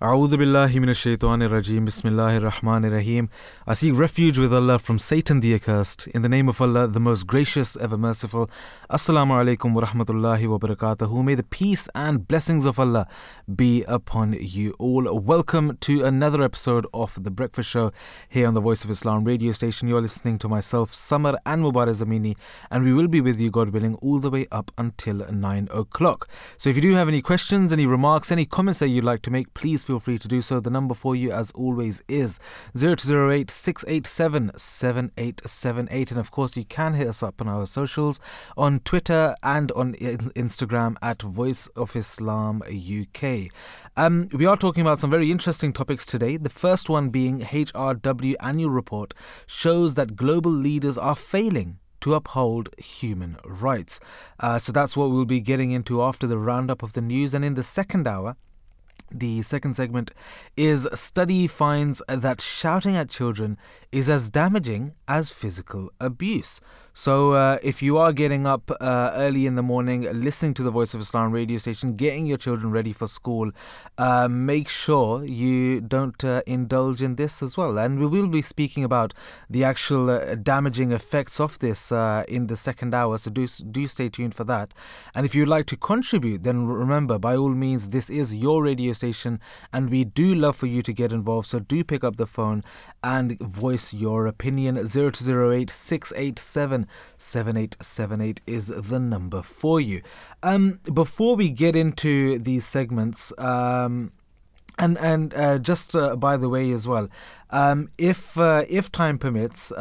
A'udhu billahi minash shaitanir rajeem, bismillahir rahmanir rahim. I seek refuge with Allah from Satan the accursed. In the name of Allah, the most gracious, ever merciful. Assalamu alaikum wa rahmatullahi wa barakatuhu. May the peace and blessings of Allah be upon you all. Welcome to another episode of The Breakfast Show here on the Voice of Islam radio station. You're listening to myself, Sammar, and Mubaraz Amini, and we will be with you, God willing, all the way up until 9 o'clock. So if you do have any questions, any remarks, any comments that you'd like to make, please feel free to do so. The number for you, as always, is 0208 687 7878, and of course you can hit us up on our socials on Twitter and on Instagram at Voice of Islam UK. We are talking about some very interesting topics today. The first one being HRW annual report shows that global leaders are failing to uphold human rights. So that's what we'll be getting into after the roundup of the news, and in the second hour. The second segment is study finds that shouting at children is as damaging as physical abuse. So if you are getting up early in the morning, listening to the Voice of Islam radio station, getting your children ready for school, make sure you don't indulge in this as well. And we will be speaking about the actual damaging effects of this in the second hour. So do stay tuned for that. And if you'd like to contribute, then remember, by all means, this is your radio station and we do love for you to get involved. So do pick up the phone and voice your opinion. 0208 687 7878 is the number for you. Before we get into these segments, just by the way as well, if time permits,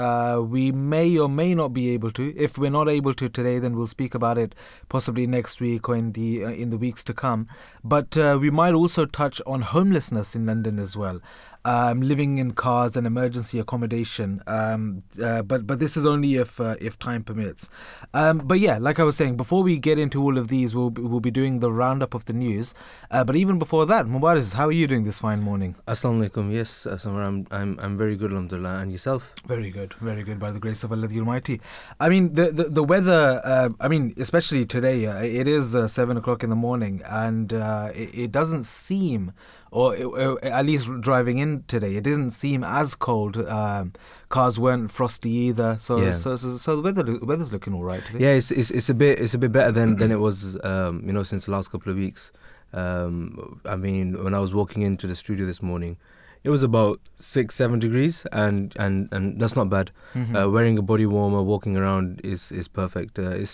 we may or may not be able to. If we're not able to today, then we'll speak about it possibly next week or in the weeks to come. But we might also touch on homelessness in London as well. Living in cars and emergency accommodation, but this is only if time permits. But yeah, like I was saying, before we get into all of these, we'll be doing the roundup of the news. But even before that, Mubaraz, how are you doing this fine morning? Assalamu alaikum. Yes, I'm very good, alhamdulillah, and yourself? Very good, by the grace of Allah the Almighty. I mean, the weather. I mean, especially today, it is 7 o'clock in the morning, and it doesn't seem. Or at least driving in today, it didn't seem as cold. Cars weren't frosty either, so yeah. So the weather's looking all right today. Yeah, it's a bit better than it was, since the last couple of weeks. I mean, when I was walking into the studio this morning, it was about 6-7 degrees, and that's not bad. Mm-hmm. Wearing a body warmer, walking around is perfect. It's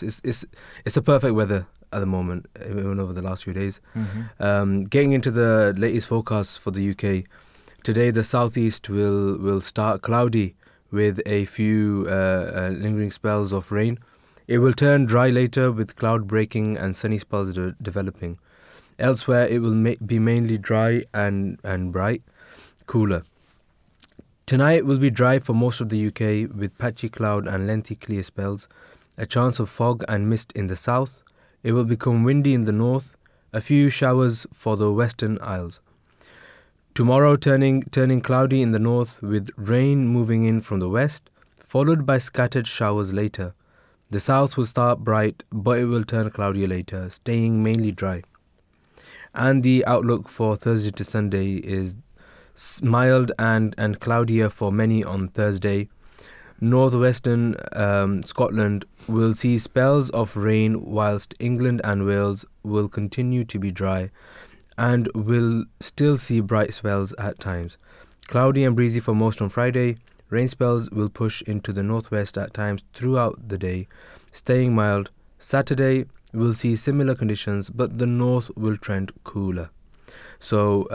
the perfect weather at the moment, even over the last few days. Mm-hmm. Getting into the latest forecast for the UK, today the southeast will start cloudy with a few lingering spells of rain. It will turn dry later with cloud breaking and sunny spells developing. Elsewhere, it will be mainly dry and bright, cooler. Tonight will be dry for most of the UK with patchy cloud and lengthy clear spells, a chance of fog and mist in the south. It will become windy in the north, a few showers for the Western Isles. Tomorrow turning cloudy in the north with rain moving in from the west, followed by scattered showers later. The south will start bright, but it will turn cloudy later, staying mainly dry. And the outlook for Thursday to Sunday is mild and cloudier for many on Thursday. Northwestern Scotland will see spells of rain, whilst England and Wales will continue to be dry and will still see bright spells at times. Cloudy and breezy for most on Friday. Rain spells will push into the northwest at times throughout the day, staying mild. Saturday will see similar conditions, but the north will trend cooler. So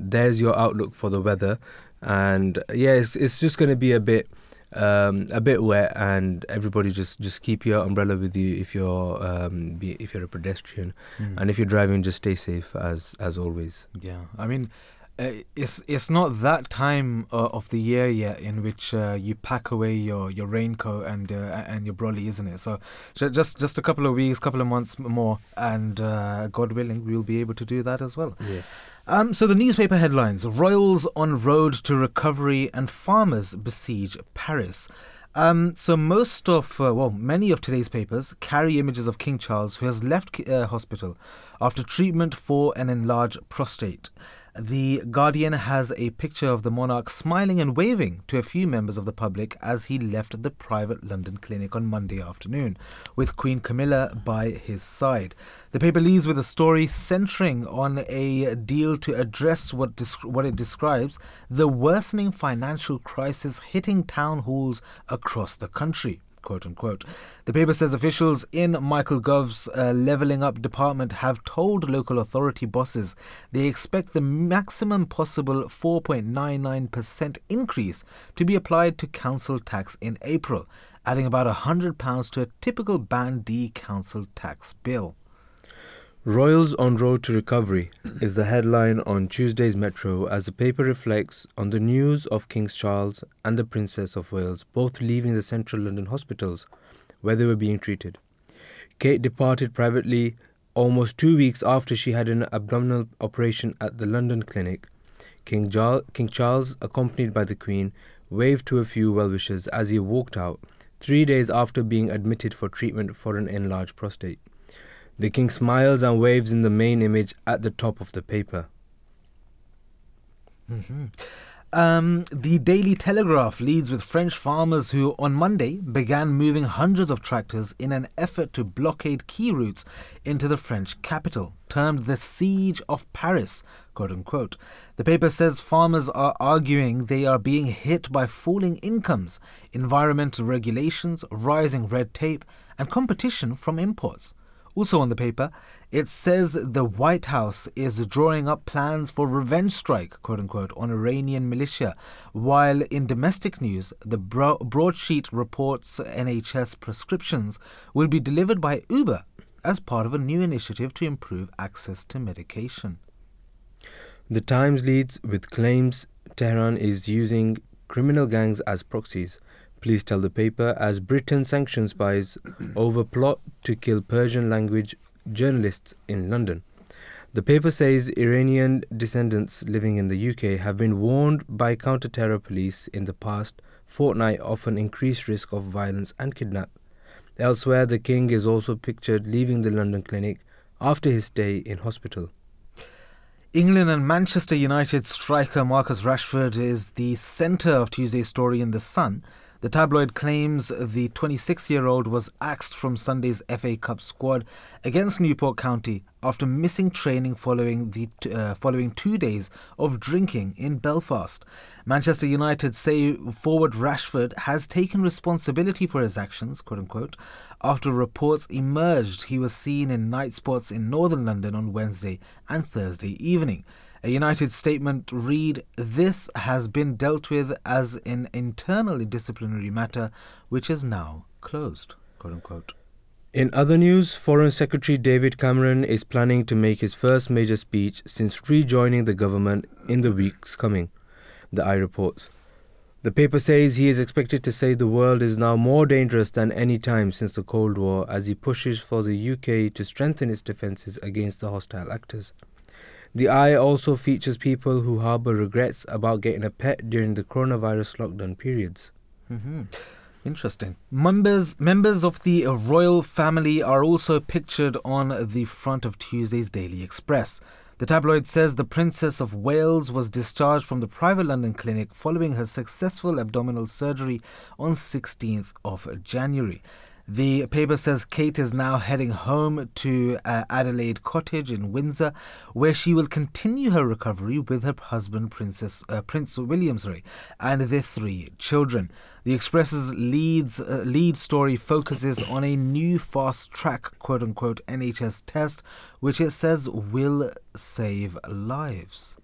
there's your outlook for the weather. And yeah, it's just going to be a bit wet, and everybody just keep your umbrella with you if you're a pedestrian, and if you're driving, just stay safe as always. Yeah, I mean, it's not that time of the year yet in which you pack away your raincoat and your brolly, isn't it? So just a couple of weeks, couple of months more, and God willing, we'll be able to do that as well. Yes. So the newspaper headlines: Royals on road to recovery and farmers besiege Paris. So many of today's papers carry images of King Charles, who has left hospital after treatment for an enlarged prostate. The Guardian has a picture of the monarch smiling and waving to a few members of the public as he left the private London clinic on Monday afternoon, with Queen Camilla by his side. The paper leaves with a story centering on a deal to address what it describes the worsening financial crisis hitting town halls across the country. Quote unquote. The paper says officials in Michael Gove's Levelling Up department have told local authority bosses they expect the maximum possible 4.99% increase to be applied to council tax in April, adding about £100 to a typical Band D council tax bill. Royals on road to recovery is the headline on Tuesday's Metro as the paper reflects on the news of King Charles and the Princess of Wales both leaving the central London hospitals where they were being treated. Kate departed privately almost 2 weeks after she had an abdominal operation at the London clinic. King Charles, accompanied by the Queen, waved to a few well-wishers as he walked out 3 days after being admitted for treatment for an enlarged prostate. The king smiles and waves in the main image at the top of the paper. Mm-hmm. The Daily Telegraph leads with French farmers who, on Monday, began moving hundreds of tractors in an effort to blockade key routes into the French capital, termed the Siege of Paris, quote unquote. The paper says farmers are arguing they are being hit by falling incomes, environmental regulations, rising red tape, and competition from imports. Also on the paper, it says the White House is drawing up plans for revenge strike, quote-unquote, on Iranian militia, while in domestic news, the broadsheet reports NHS prescriptions will be delivered by Uber as part of a new initiative to improve access to medication. The Times leads with claims Tehran is using criminal gangs as proxies. Please tell the paper, as Britain sanctions spies over plot to kill Persian-language journalists in London. The paper says Iranian descendants living in the UK have been warned by counter-terror police in the past fortnight of an increased risk of violence and kidnap. Elsewhere, the king is also pictured leaving the London clinic after his stay in hospital. England and Manchester United striker Marcus Rashford is the centre of Tuesday's story in The Sun. The tabloid claims the 26-year-old was axed from Sunday's FA Cup squad against Newport County after missing training following 2 days of drinking in Belfast. Manchester United say forward Rashford has taken responsibility for his actions, quote-unquote, after reports emerged he was seen in night spots in northern London on Wednesday and Thursday evening. A United statement read, "This has been dealt with as an internal disciplinary matter, which is now closed," quote unquote. In other news, Foreign Secretary David Cameron is planning to make his first major speech since rejoining the government in the weeks coming, the Eye reports. The paper says he is expected to say the world is now more dangerous than any time since the Cold War as he pushes for the UK to strengthen its defences against the hostile actors. The Eye also features people who harbour regrets about getting a pet during the coronavirus lockdown periods. Mm-hmm. Interesting. Members of the royal family are also pictured on the front of Tuesday's Daily Express. The tabloid says the Princess of Wales was discharged from the private London clinic following her successful abdominal surgery on 16th of January. The paper says Kate is now heading home to Adelaide Cottage in Windsor, where she will continue her recovery with her husband, Prince William, and their 3 children. The Express's lead story focuses on a new fast-track, quote-unquote, NHS test, which it says will save lives.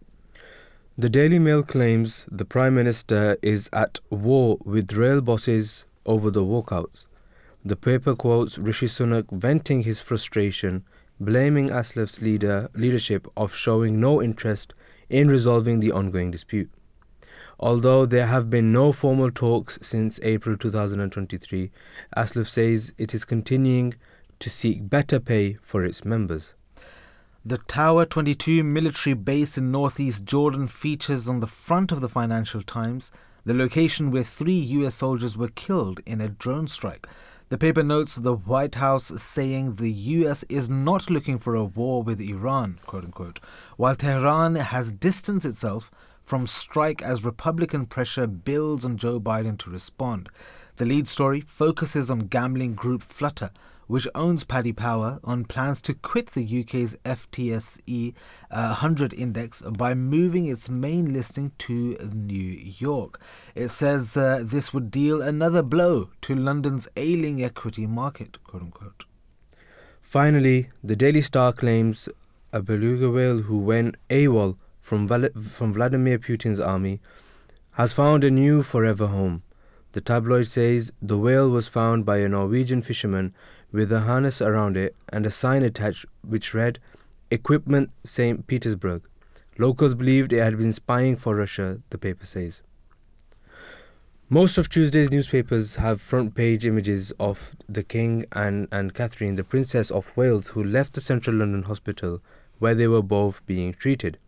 The Daily Mail claims the Prime Minister is at war with rail bosses over the walkouts. The paper quotes Rishi Sunak venting his frustration, blaming ASLEF's leadership of showing no interest in resolving the ongoing dispute. Although there have been no formal talks since April 2023, ASLEF says it is continuing to seek better pay for its members. The Tower 22 military base in northeast Jordan features on the front of the Financial Times, the location where 3 US soldiers were killed in a drone strike. The paper notes the White House saying the US is not looking for a war with Iran, quote unquote, while Tehran has distanced itself from strike as Republican pressure builds on Joe Biden to respond. The lead story focuses on gambling group Flutter, which owns Paddy Power, on plans to quit the UK's FTSE 100 index by moving its main listing to New York. It says this would deal another blow to London's ailing equity market, quote unquote. Finally, the Daily Star claims a beluga whale who went AWOL from Vladimir Putin's army has found a new forever home. The tabloid says the whale was found by a Norwegian fisherman with a harness around it and a sign attached which read, "Equipment St. Petersburg." Locals believed it had been spying for Russia, the paper says. Most of Tuesday's newspapers have front page images of the King and Catherine, the Princess of Wales, who left the Central London hospital where they were both being treated.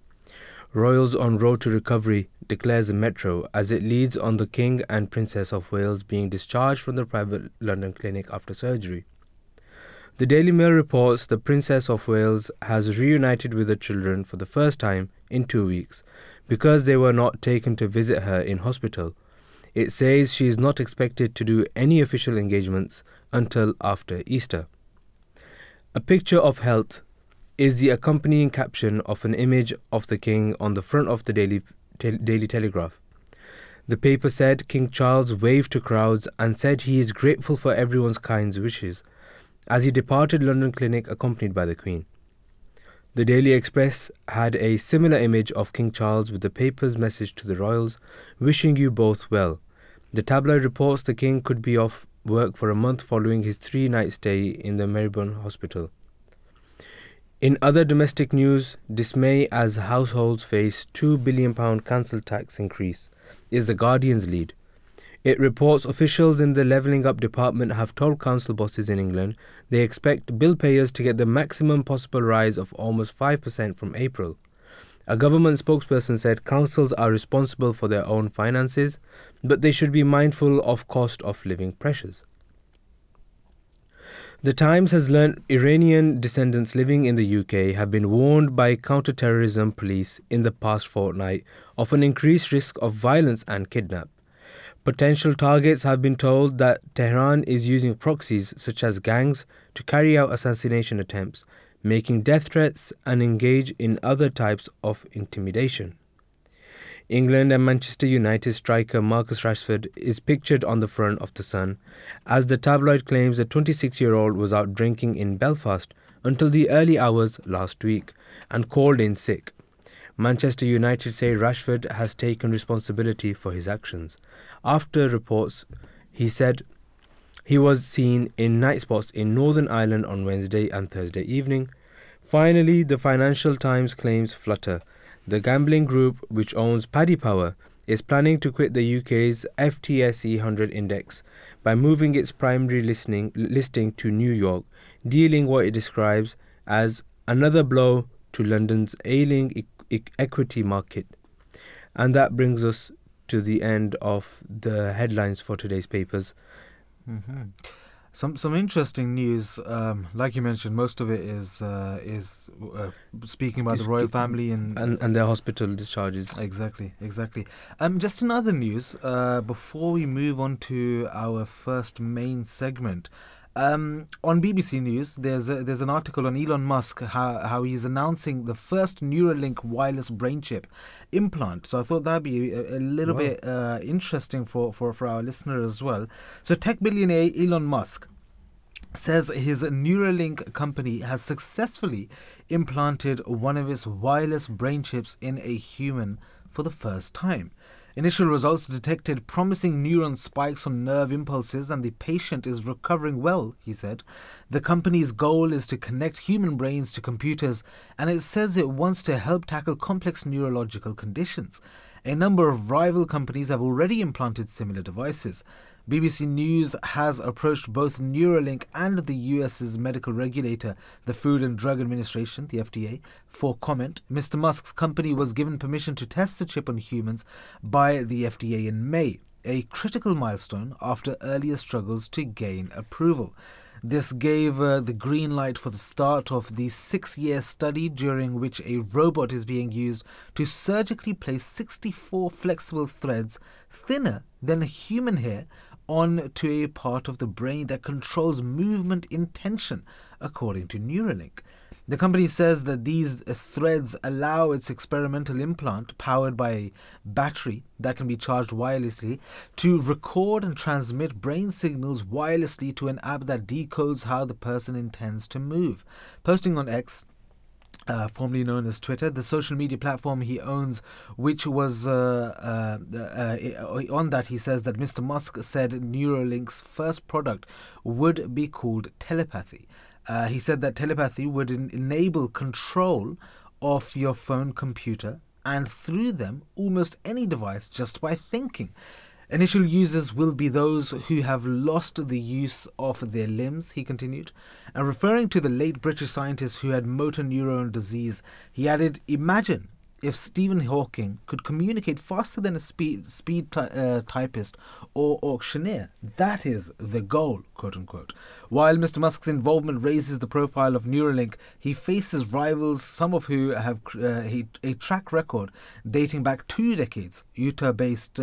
Royals on road to recovery, declares Metro, as it leads on the King and Princess of Wales being discharged from the private London clinic after surgery. The Daily Mail reports the Princess of Wales has reunited with her children for the first time in 2 weeks because they were not taken to visit her in hospital. It says she is not expected to do any official engagements until after Easter. A picture of health is the accompanying caption of an image of the King on the front of the Daily Telegraph. The paper said King Charles waved to crowds and said he is grateful for everyone's kind wishes as he departed London Clinic accompanied by the Queen. The Daily Express had a similar image of King Charles with the paper's message to the royals, "Wishing you both well." The tabloid reports the King could be off work for a month following his 3-night stay in the Marylebone Hospital. In other domestic news, dismay as households face £2 billion council tax increase is The Guardian's lead. It reports officials in the Levelling Up department have told council bosses in England they expect bill payers to get the maximum possible rise of almost 5% from April. A government spokesperson said councils are responsible for their own finances, but they should be mindful of cost of living pressures. The Times has learnt Iranian descendants living in the UK have been warned by counter-terrorism police in the past fortnight of an increased risk of violence and kidnap. Potential targets have been told that Tehran is using proxies such as gangs to carry out assassination attempts, making death threats and engage in other types of intimidation. England and Manchester United striker Marcus Rashford is pictured on the front of The Sun as the tabloid claims the 26-year-old was out drinking in Belfast until the early hours last week and called in sick. Manchester United say Rashford has taken responsibility for his actions. After reports, he said he was seen in night spots in Northern Ireland on Wednesday and Thursday evening. Finally, the Financial Times claims Flutter, the gambling group which owns Paddy Power, is planning to quit the UK's FTSE 100 index by moving its primary listing to New York, dealing what it describes as another blow to London's ailing equity market. And that brings us to the end of the headlines for today's papers. Mm-hmm. Some interesting news, like you mentioned, most of it is speaking about the royal family and their hospital discharges. Exactly. Just in other news, before we move on to our first main segment, on BBC News, there's an article on Elon Musk, how he's announcing the first Neuralink wireless brain chip implant. So I thought that'd be a little bit interesting for our listener as well. So tech billionaire Elon Musk says his Neuralink company has successfully implanted one of its wireless brain chips in a human for the first time. Initial results detected promising neuron spikes on nerve impulses and the patient is recovering well, he said. The company's goal is to connect human brains to computers and it says it wants to help tackle complex neurological conditions. A number of rival companies have already implanted similar devices. BBC News has approached both Neuralink and the US's medical regulator, the Food and Drug Administration, the FDA, for comment. Mr. Musk's company was given permission to test the chip on humans by the FDA in May. a critical milestone after earlier struggles to gain approval. This gave the green light for the start of the 6-year study during which a robot is being used to surgically place 64 flexible threads thinner than a human hair onto a part of the brain that controls movement intention, according to Neuralink. The company says that these threads allow its experimental implant, powered by a battery that can be charged wirelessly, to record and transmit brain signals wirelessly to an app that decodes how the person intends to move. Posting on X, formerly known as Twitter, the social media platform he owns, which was on that he says that Mr. Musk said Neuralink's first product would be called telepathy. He said that telepathy would enable control of your phone computer and through them almost any device just by thinking. Initial users will be those who have lost the use of their limbs, he continued. And referring to the late British scientist who had motor neuron disease, he added, imagine if Stephen Hawking could communicate faster than a speed typist or auctioneer. That is the goal, quote unquote. While Mr. Musk's involvement raises the profile of Neuralink, he faces rivals, some of who have a track record dating back 2 decades. Utah-based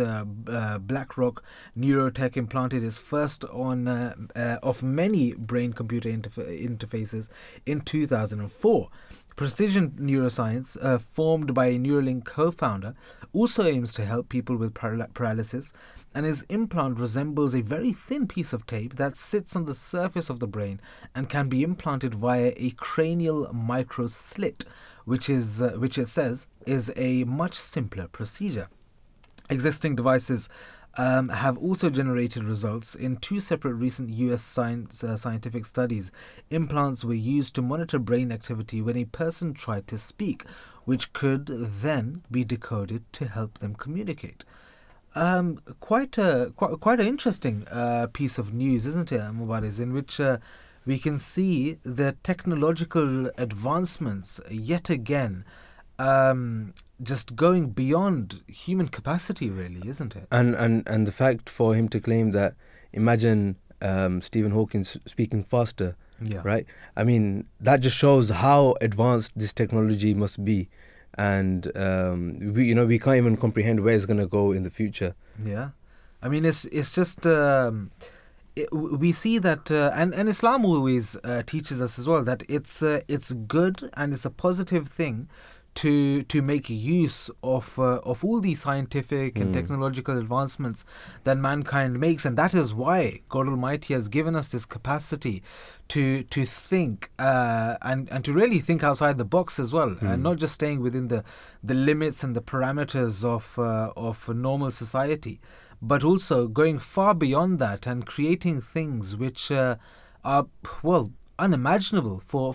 BlackRock Neurotech implanted its first of many brain-computer interfaces in 2004. Precision Neuroscience, formed by a Neuralink co-founder, also aims to help people with paralysis, and his implant resembles a very thin piece of tape that sits on the surface of the brain and can be implanted via a cranial micro-slit, which it says is a much simpler procedure. Existing devices have also generated results in 2 separate recent US scientific studies. Implants were used to monitor brain activity when a person tried to speak, which could then be decoded to help them communicate. Quite an interesting piece of news, isn't it, Mubaraz, in which we can see the technological advancements yet again just going beyond human capacity, really, isn't it? And the fact for him to claim that, imagine Stephen Hawking speaking faster, yeah, right? I mean, that just shows how advanced this technology must be. And, we can't even comprehend where it's going to go in the future. Yeah. I mean, it's just... we see that, and Islam always teaches us as well, that it's good and it's a positive thing to make use of all these scientific and technological advancements that mankind makes, and that is why God Almighty has given us this capacity to think and to really think outside the box as well, and not just staying within the limits and the parameters of normal society, but also going far beyond that and creating things which are unimaginable for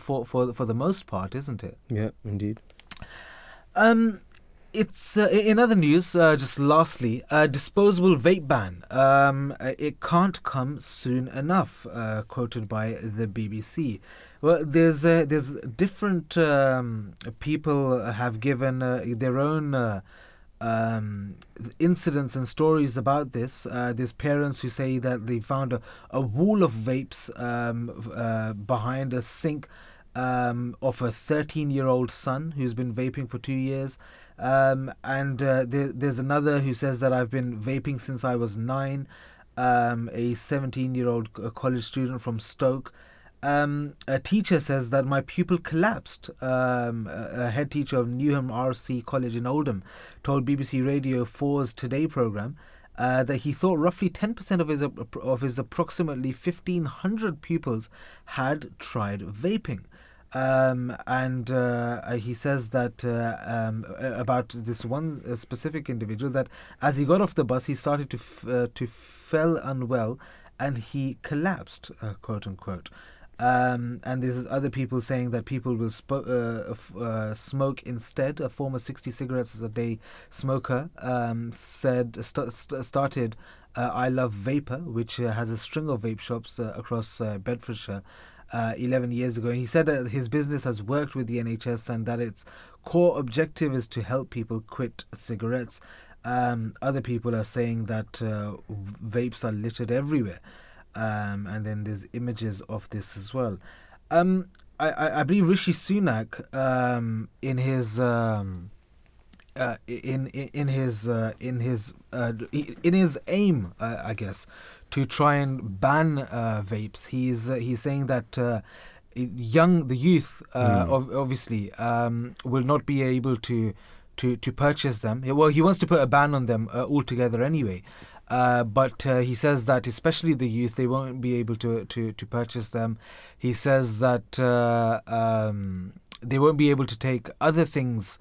the most part, isn't it? Yeah, indeed. It's in other news, just lastly, disposable vape ban. It can't come soon enough, quoted by the BBC. Well, there's different people have given their own incidents and stories about this. There's parents who say that they found a wall of vapes behind a sink of a 13-year-old son who's been vaping for 2 years. There's another who says that I've been vaping since I was 9, a 17-year-old college student from Stoke. A teacher says that my pupil collapsed. A head teacher of Newham RC College in Oldham told BBC Radio 4's Today programme that he thought roughly 10% of his approximately 1,500 pupils had tried vaping. He says that about this one specific individual that as he got off the bus, he started to feel unwell and he collapsed, quote unquote. And there's other people saying that people will smoke instead. A former 60 cigarettes a day smoker said started I Love Vapor, which has a string of vape shops across Bedfordshire. 11 years ago, and he said that his business has worked with the NHS and that its core objective is to help people quit cigarettes. Other people are saying that vapes are littered everywhere, and then there's images of this as well. I believe Rishi Sunak in his aim, I guess, to try and ban vapes, he's saying that the youth obviously will not be able to purchase them. Well, he wants to put a ban on them altogether anyway. But he says that especially the youth, they won't be able to purchase them. He says that they won't be able to take other things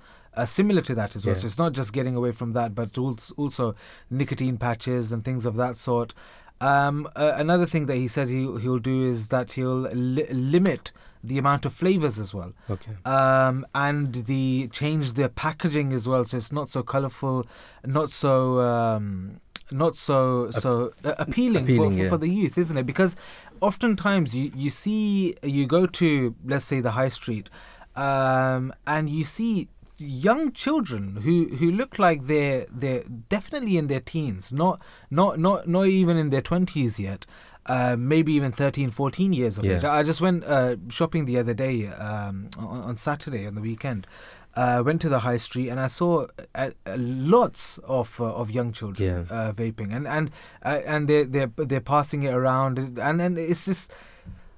similar to that as well. Yeah. So it's not just getting away from that, but also nicotine patches and things of that sort. Another thing that he said he'll do is that he'll limit the amount of flavors as well. Okay. And change the packaging as well, so it's not so colorful, not so appealing for the youth, isn't it? Because oftentimes you go to, let's say, the high street, and you see young children who look like they're definitely in their teens, not even in their 20s yet, maybe even 13, 14 years of age. I just went shopping the other day, on Saturday, on the weekend. Went to the high street and I saw lots of young children vaping, and they're passing it around, and it's just,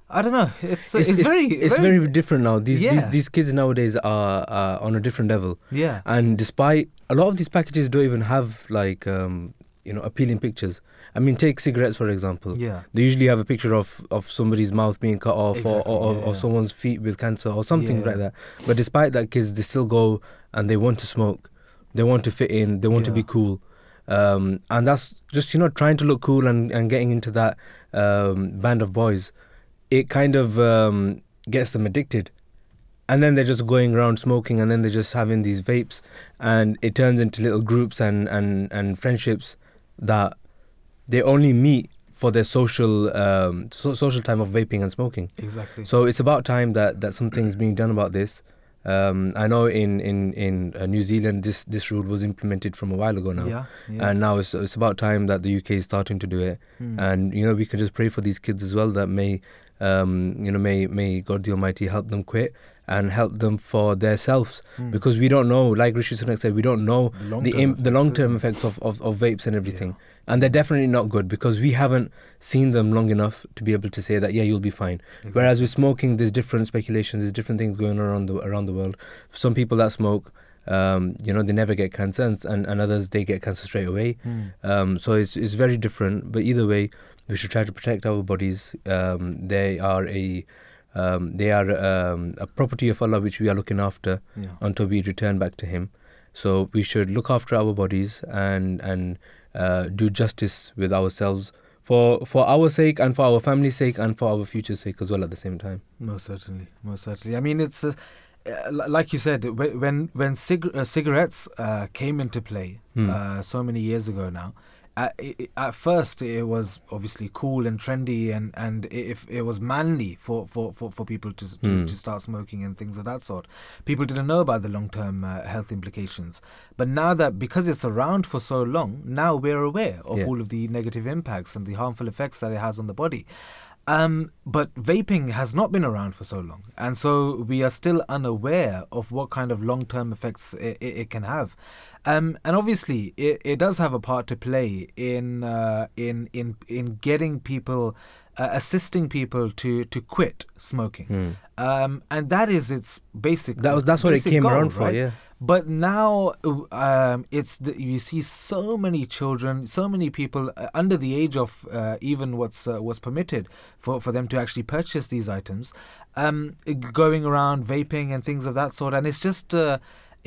I don't know. It's very different now. These kids nowadays are on a different level. Yeah. And despite a lot of these packages don't even have like appealing pictures. I mean, take cigarettes for example. Yeah. They usually have a picture of somebody's mouth being cut off, exactly, or someone's feet with cancer or something like that. But despite that, kids, they still go and they want to smoke. They want to fit in. They want to be cool. And that's just, trying to look cool and getting into that band of boys. It kind of gets them addicted. And then they're just going around smoking, and then they're just having these vapes. And it turns into little groups and friendships that they only meet for their social time of vaping and smoking. Exactly. So it's about time that something's being done about this. I know in New Zealand this rule was implemented from a while ago now, and now it's about time that the UK is starting to do it. And we can just pray for these kids as well, that may God the Almighty help them quit and help them for themselves, because we don't know, like Rishi Sunak said, we don't know the long-term effects of vapes and everything. And they're definitely not good, because we haven't seen them long enough to be able to say that, you'll be fine. Exactly. Whereas with smoking, there's different speculations, there's different things going on around the world. Some people that smoke, they never get cancer, and others, they get cancer straight away. So it's very different. But either way, we should try to protect our bodies. They are a property of Allah, which we are looking after until we return back to Him. So we should look after our bodies and do justice with ourselves for our sake and for our family's sake and for our future's sake as well at the same time. Most certainly. I mean, it's like you said, when cigarettes came into play so many years ago now. At first, it was obviously cool and trendy, and if it was manly for people to start smoking and things of that sort. People didn't know about the long-term health implications. But now that, because it's around for so long, now we're aware of all of the negative impacts and the harmful effects that it has on the body. But vaping has not been around for so long, and so we are still unaware of what kind of long-term effects it can have. And obviously, it does have a part to play in getting people, assisting people to quit smoking, and that is its basic. That's what it came around for, right? Yeah. But now you see so many children, so many people under the age of even what's permitted for them to actually purchase these items, going around vaping and things of that sort. And it's just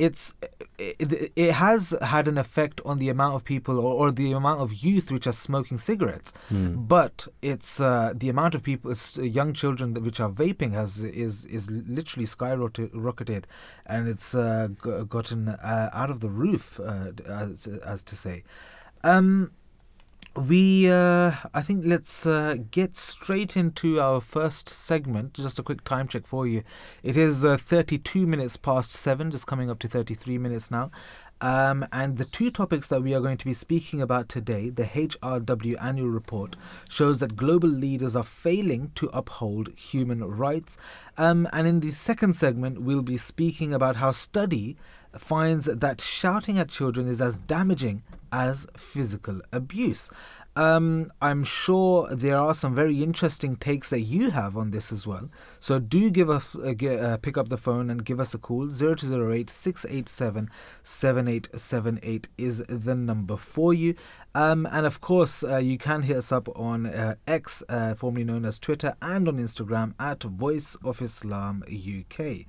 it has had an effect on the amount of people or the amount of youth which are smoking cigarettes. But it's the amount of people, young children which are vaping is literally skyrocketed, and it's gotten out of the roof, as to say. I think let's get straight into our first segment. Just a quick time check for you. It is 32 minutes past 7, just coming up to 33 minutes now. And the two topics that we are going to be speaking about today, the HRW annual report shows that global leaders are failing to uphold human rights. And in the second segment, we'll be speaking about how study finds that shouting at children is as damaging as physical abuse. I'm sure there are some very interesting takes that you have on this as well. So do give us pick up the phone and give us a call. 0208 687 7878 is the number for you. And of course, you can hit us up on X, formerly known as Twitter, and on Instagram at Voice of Islam UK.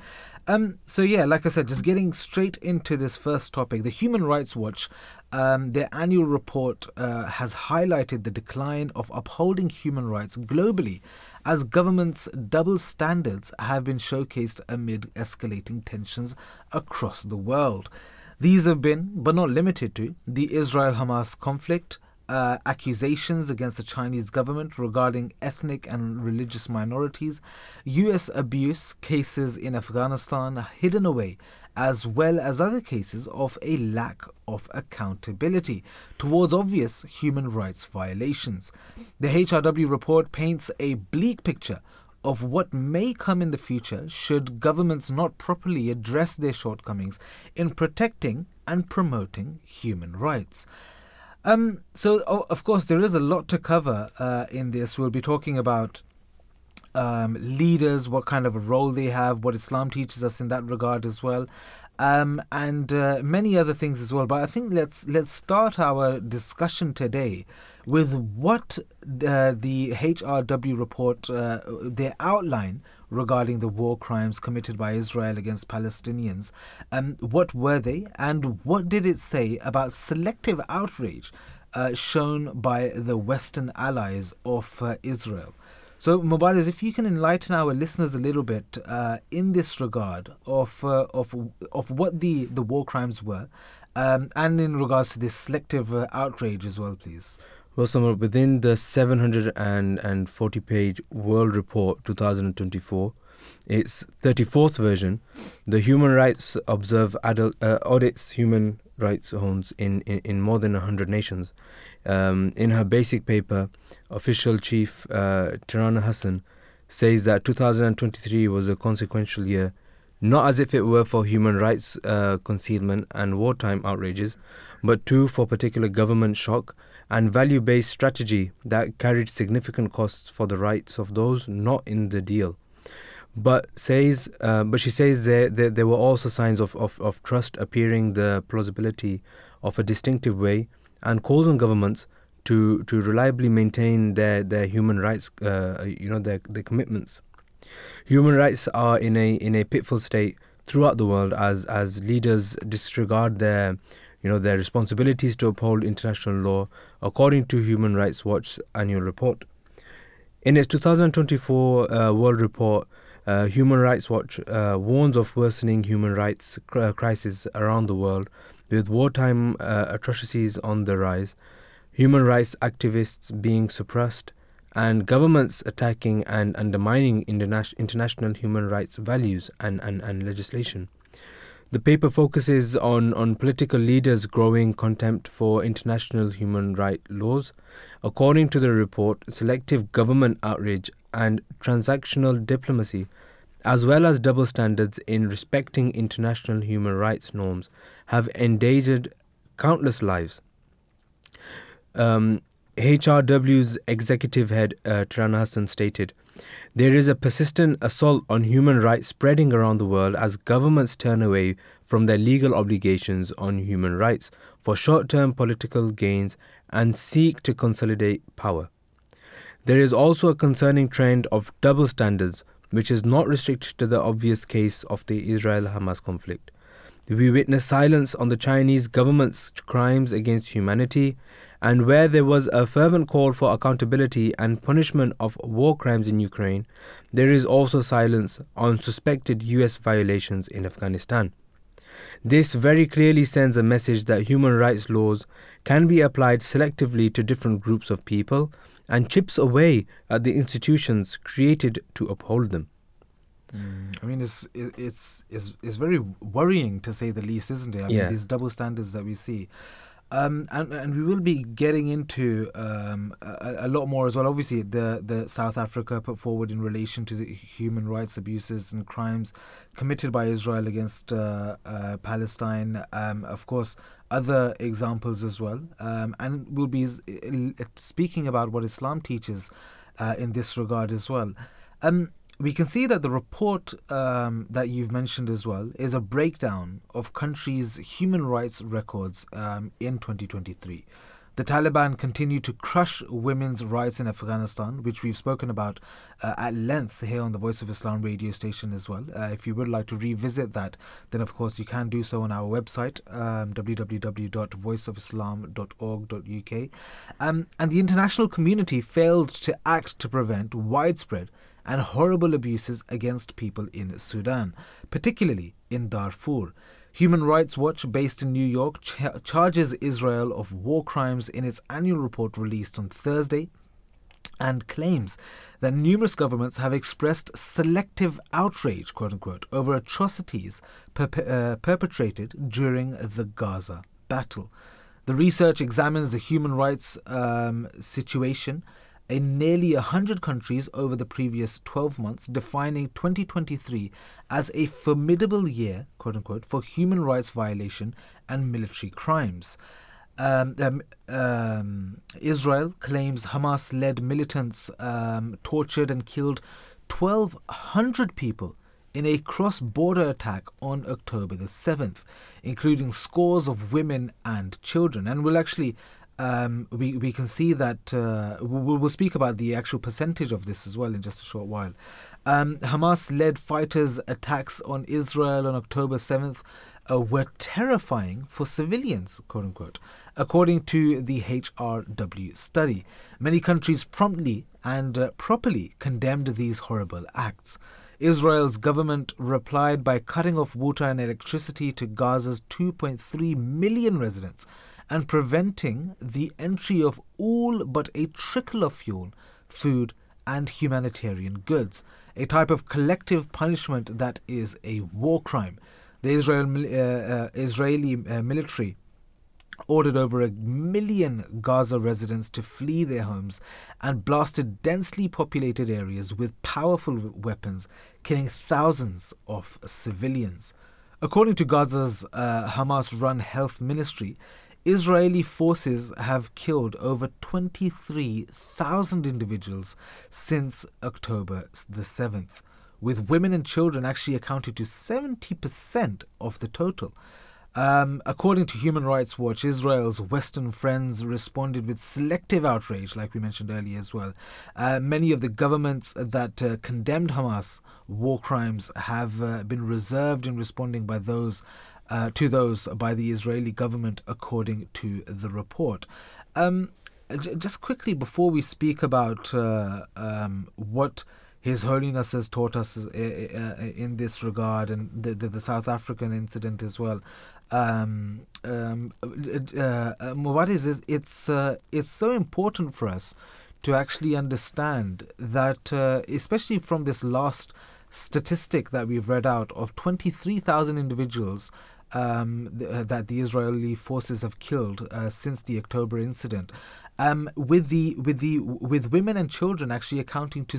So yeah, like I said, just getting straight into this first topic, the Human Rights Watch, their annual report has highlighted the decline of upholding human rights globally as governments' double standards have been showcased amid escalating tensions across the world. These have been, but not limited to, the Israel-Hamas conflict, accusations against the Chinese government regarding ethnic and religious minorities, US abuse cases in Afghanistan hidden away, as well as other cases of a lack of accountability towards obvious human rights violations. The HRW report paints a bleak picture of what may come in the future should governments not properly address their shortcomings in protecting and promoting human rights. So, of course, there is a lot to cover in this. We'll be talking about leaders, what kind of a role they have, what Islam teaches us in that regard as well, and many other things as well. But I think let's start our discussion today with what the HRW report, their outline regarding the war crimes committed by Israel against Palestinians. What were they, and what did it say about selective outrage shown by the Western allies of Israel? So, Mubaraz, if you can enlighten our listeners a little bit in this regard of what the war crimes were, and in regards to this selective outrage as well, please. Well, Sammar, within the 740-page World Report 2024, its 34th version, the Human Rights Observe audits human rights homes in more than 100 nations. In her basic paper, Official Chief Tirana Hassan says that 2023 was a consequential year, not as if it were for human rights concealment and wartime outrages, but too for particular government shock and value-based strategy that carried significant costs for the rights of those not in the deal. But she says there were also signs of trust appearing the plausibility of a distinctive way and calls on governments to reliably maintain their human rights, their commitments. Human rights are in a pitful state throughout the world as leaders disregard their responsibilities to uphold international law, according to Human Rights Watch's annual report. In its 2024 World Report, Human Rights Watch warns of worsening human rights crisis around the world, with wartime atrocities on the rise, human rights activists being suppressed, and governments attacking and undermining international human rights values and legislation. The paper focuses on political leaders' growing contempt for international human rights laws. According to the report, selective government outrage and transactional diplomacy, as well as double standards in respecting international human rights norms, have endangered countless lives. HRW's executive head, Tirana Hassan, stated, "There is a persistent assault on human rights spreading around the world as governments turn away from their legal obligations on human rights for short-term political gains and seek to consolidate power. There is also a concerning trend of double standards, which is not restricted to the obvious case of the Israel-Hamas conflict. We witness silence on the Chinese government's crimes against humanity, and where there was a fervent call for accountability and punishment of war crimes in Ukraine, there is also silence on suspected US violations in Afghanistan. This very clearly sends a message that human rights laws can be applied selectively to different groups of people and chips away at the institutions created to uphold them. I mean, it's very worrying, to say the least, isn't it? I mean, these double standards that we see. And we will be getting into a lot more as well. Obviously, the South Africa put forward in relation to the human rights abuses and crimes committed by Israel against Palestine. Of course, other examples as well. And we'll be speaking about what Islam teaches in this regard as well. We can see that the report that you've mentioned as well is a breakdown of countries' human rights records in 2023. The Taliban continue to crush women's rights in Afghanistan, which we've spoken about at length here on the Voice of Islam radio station as well. If you would like to revisit that, then of course you can do so on our website, www.voiceofislam.org.uk. And the international community failed to act to prevent widespread and horrible abuses against people in Sudan, particularly in Darfur. Human Rights Watch, based in New York, charges Israel of war crimes in its annual report released on Thursday, and claims that numerous governments have expressed selective outrage, quote-unquote, over atrocities perpetrated during the Gaza battle. The research examines the human rights situation in nearly 100 countries over the previous 12 months, defining 2023 as a formidable year, quote-unquote, for human rights violation and military crimes. Israel claims Hamas-led militants tortured and killed 1,200 people in a cross-border attack on October the 7th, including scores of women and children. And we'll actually... We can see that we'll speak about the actual percentage of this as well in just a short while. Hamas-led fighters' attacks on Israel on October 7th were terrifying for civilians, quote-unquote, according to the HRW study. Many countries promptly and properly condemned these horrible acts. Israel's government replied by cutting off water and electricity to Gaza's 2.3 million residents, and preventing the entry of all but a trickle of fuel, food and humanitarian goods, a type of collective punishment that is a war crime. The Israeli military ordered over 1 million Gaza residents to flee their homes and blasted densely populated areas with powerful weapons, killing thousands of civilians. According to Gaza's Hamas-run health ministry, Israeli forces have killed over 23,000 individuals since October the 7th, with women and children actually accounting to 70% of the total. According to Human Rights Watch, Israel's Western friends responded with selective outrage, like we mentioned earlier as well. Many of the governments that condemned Hamas war crimes have been reserved in responding by those by the Israeli government, according to the report. Just quickly, before we speak about what His Holiness has taught us in this regard, and the South African incident as well, Mubaraz, it's so important for us to actually understand that, especially from this last statistic that we've read out of 23,000 individuals that the Israeli forces have killed since the October incident, with women and children actually accounting for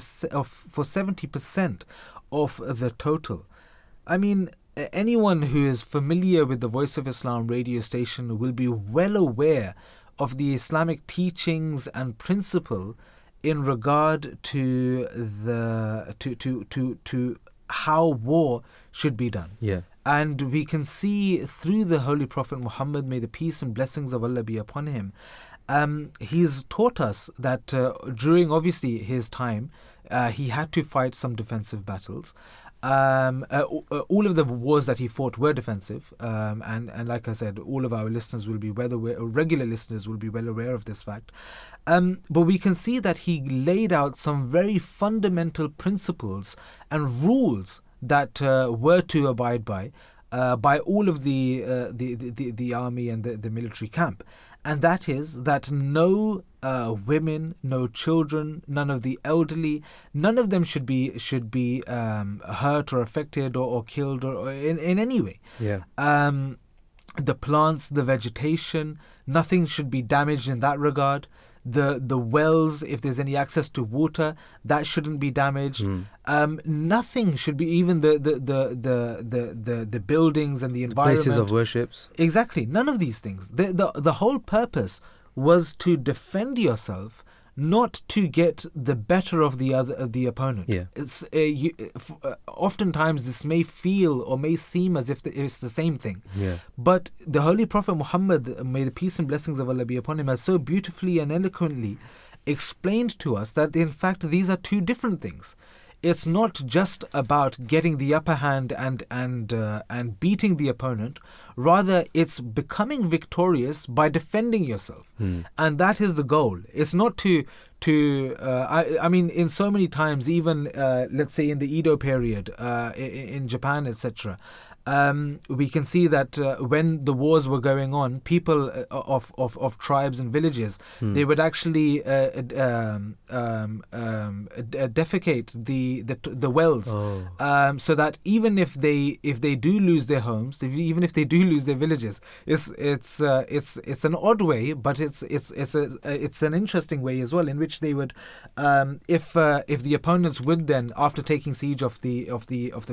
70% of the total. I mean, anyone who is familiar with the Voice of Islam radio station will be well aware of the Islamic teachings and principle in regard to the to how war should be done. Yeah. And we can see through the Holy Prophet Muhammad, may the peace and blessings of Allah be upon him, he's taught us that during, obviously, his time, he had to fight some defensive battles. All of the wars that he fought were defensive, and like I said, all of our listeners will be well aware, or regular listeners will be well aware of this fact. But we can see that he laid out some very fundamental principles and rules that were to abide by by all of the army and the military camp. And that is that no women, no children, none of the elderly, none of them should be hurt or affected or killed or in any way. Yeah. The plants, the vegetation, nothing should be damaged in that regard. The wells, if there's any access to water, that shouldn't be damaged. Nothing should be, even the buildings and the environment. Places of worships. Exactly. None of these things. The whole purpose was to defend yourself, not to get the better of the opponent. Yeah. It's oftentimes this may feel or may seem as if it's the same thing. Yeah. But the Holy Prophet Muhammad, may the peace and blessings of Allah be upon him, has so beautifully and eloquently explained to us that in fact these are two different things. It's not just about getting the upper hand and beating the opponent. Rather, it's becoming victorious by defending yourself, and that is the goal. It's not to. I mean, in so many times, even let's say in the Edo period, in Japan, etc., we can see that when the wars were going on, people of tribes and villages, they would actually defecate the wells, so that even if they do lose their homes, even if they do lose their villages, it's an odd way, but it's an interesting way as well, in which they would, if the opponents would then, after taking siege of the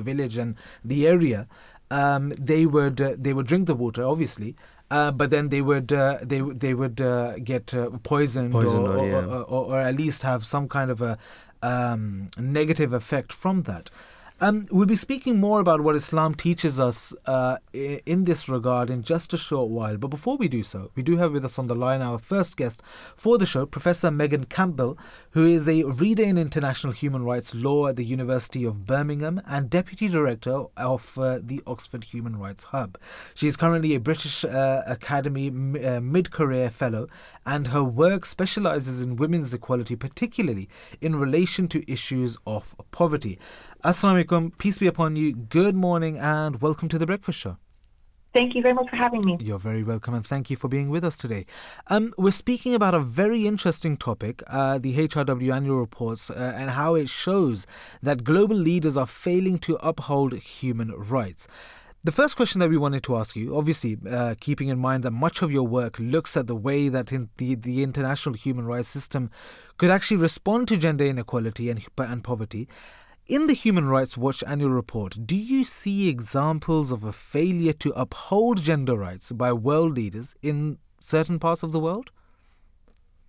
village and the area, they would drink the water, obviously, but then they would get poisoned or at least have some kind of a negative effect from that. We'll be speaking more about what Islam teaches us in this regard in just a short while. But before we do so, we do have with us on the line our first guest for the show, Professor Megan Campbell, who is a reader in international human rights law at the University of Birmingham and Deputy Director of the Oxford Human Rights Hub. She is currently a British Academy Mid-Career Fellow, and her work specialises in women's equality, particularly in relation to issues of poverty. Assalamu alaikum, peace be upon you, good morning and welcome to The Breakfast Show. Thank you very much for having me. You're very welcome, and thank you for being with us today. We're speaking about a very interesting topic, the HRW annual reports, and how it shows that global leaders are failing to uphold human rights. The first question that we wanted to ask you, obviously keeping in mind that much of your work looks at the way that in the international human rights system could actually respond to gender inequality and poverty. In the Human Rights Watch annual report, do you see examples of a failure to uphold gender rights by world leaders in certain parts of the world?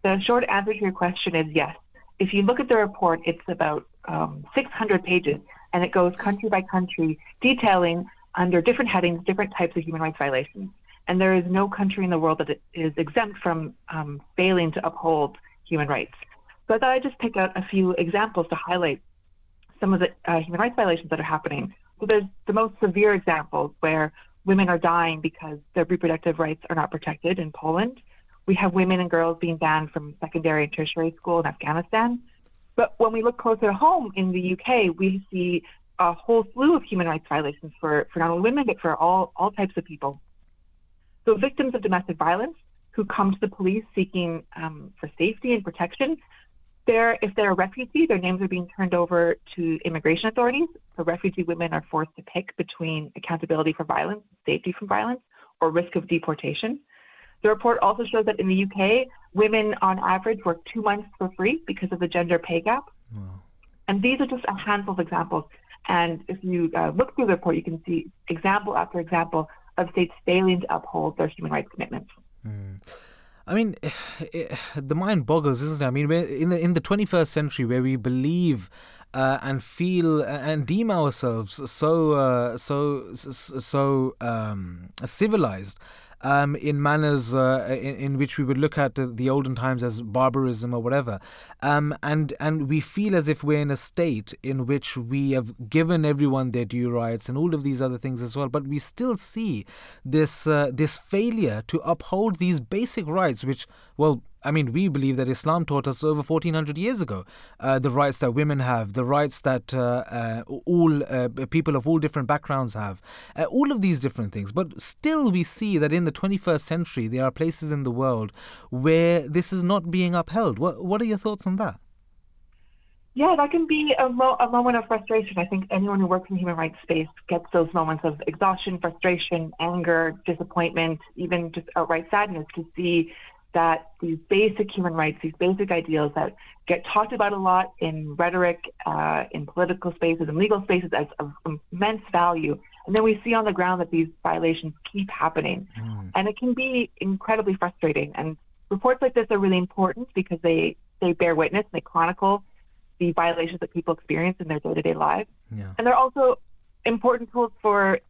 The short answer to your question is yes. If you look at the report, it's about 600 pages, and it goes country by country, detailing under different headings different types of human rights violations. And there is no country in the world that is exempt from failing to uphold human rights. So I thought I'd just pick out a few examples to highlight some of the human rights violations that are happening. So there's the most severe examples where women are dying because their reproductive rights are not protected in Poland. We have women and girls being banned from secondary and tertiary school in Afghanistan. But when we look closer to home in the UK, we see a whole slew of human rights violations for not only women, but for all types of people. So victims of domestic violence who come to the police seeking for safety and protection, if they're a refugee, their names are being turned over to immigration authorities. So refugee women are forced to pick between accountability for violence, safety from violence, or risk of deportation. The report also shows that in the UK, women on average work 2 months for free because of the gender pay gap. Wow. And these are just a handful of examples. And if you look through the report, you can see example after example of states failing to uphold their human rights commitments. Mm. I mean, the mind boggles, isn't it? I mean, we're in the 21st century, where we believe and feel and deem ourselves so civilized in manners in which we would look at the olden times as barbarism or whatever, and we feel as if we're in a state in which we have given everyone their due rights and all of these other things as well. But we still see this failure to uphold these basic rights, which, well, I mean, we believe that Islam taught us over 1400 years ago the rights that women have, the rights that all people of all different backgrounds have, all of these different things. But still we see that in the 21st century, there are places in the world where this is not being upheld. What are your thoughts on that? Yeah, that can be a moment of frustration. I think anyone who works in the human rights space gets those moments of exhaustion, frustration, anger, disappointment, even just outright sadness to see that these basic human rights, these basic ideals that get talked about a lot in rhetoric, in political spaces, in legal spaces as of immense value. And then we see on the ground that these violations keep happening. And it can be incredibly frustrating. And reports like this are really important because they bear witness, they chronicle the violations that people experience in their day-to-day lives. Yeah. And they're also important tools for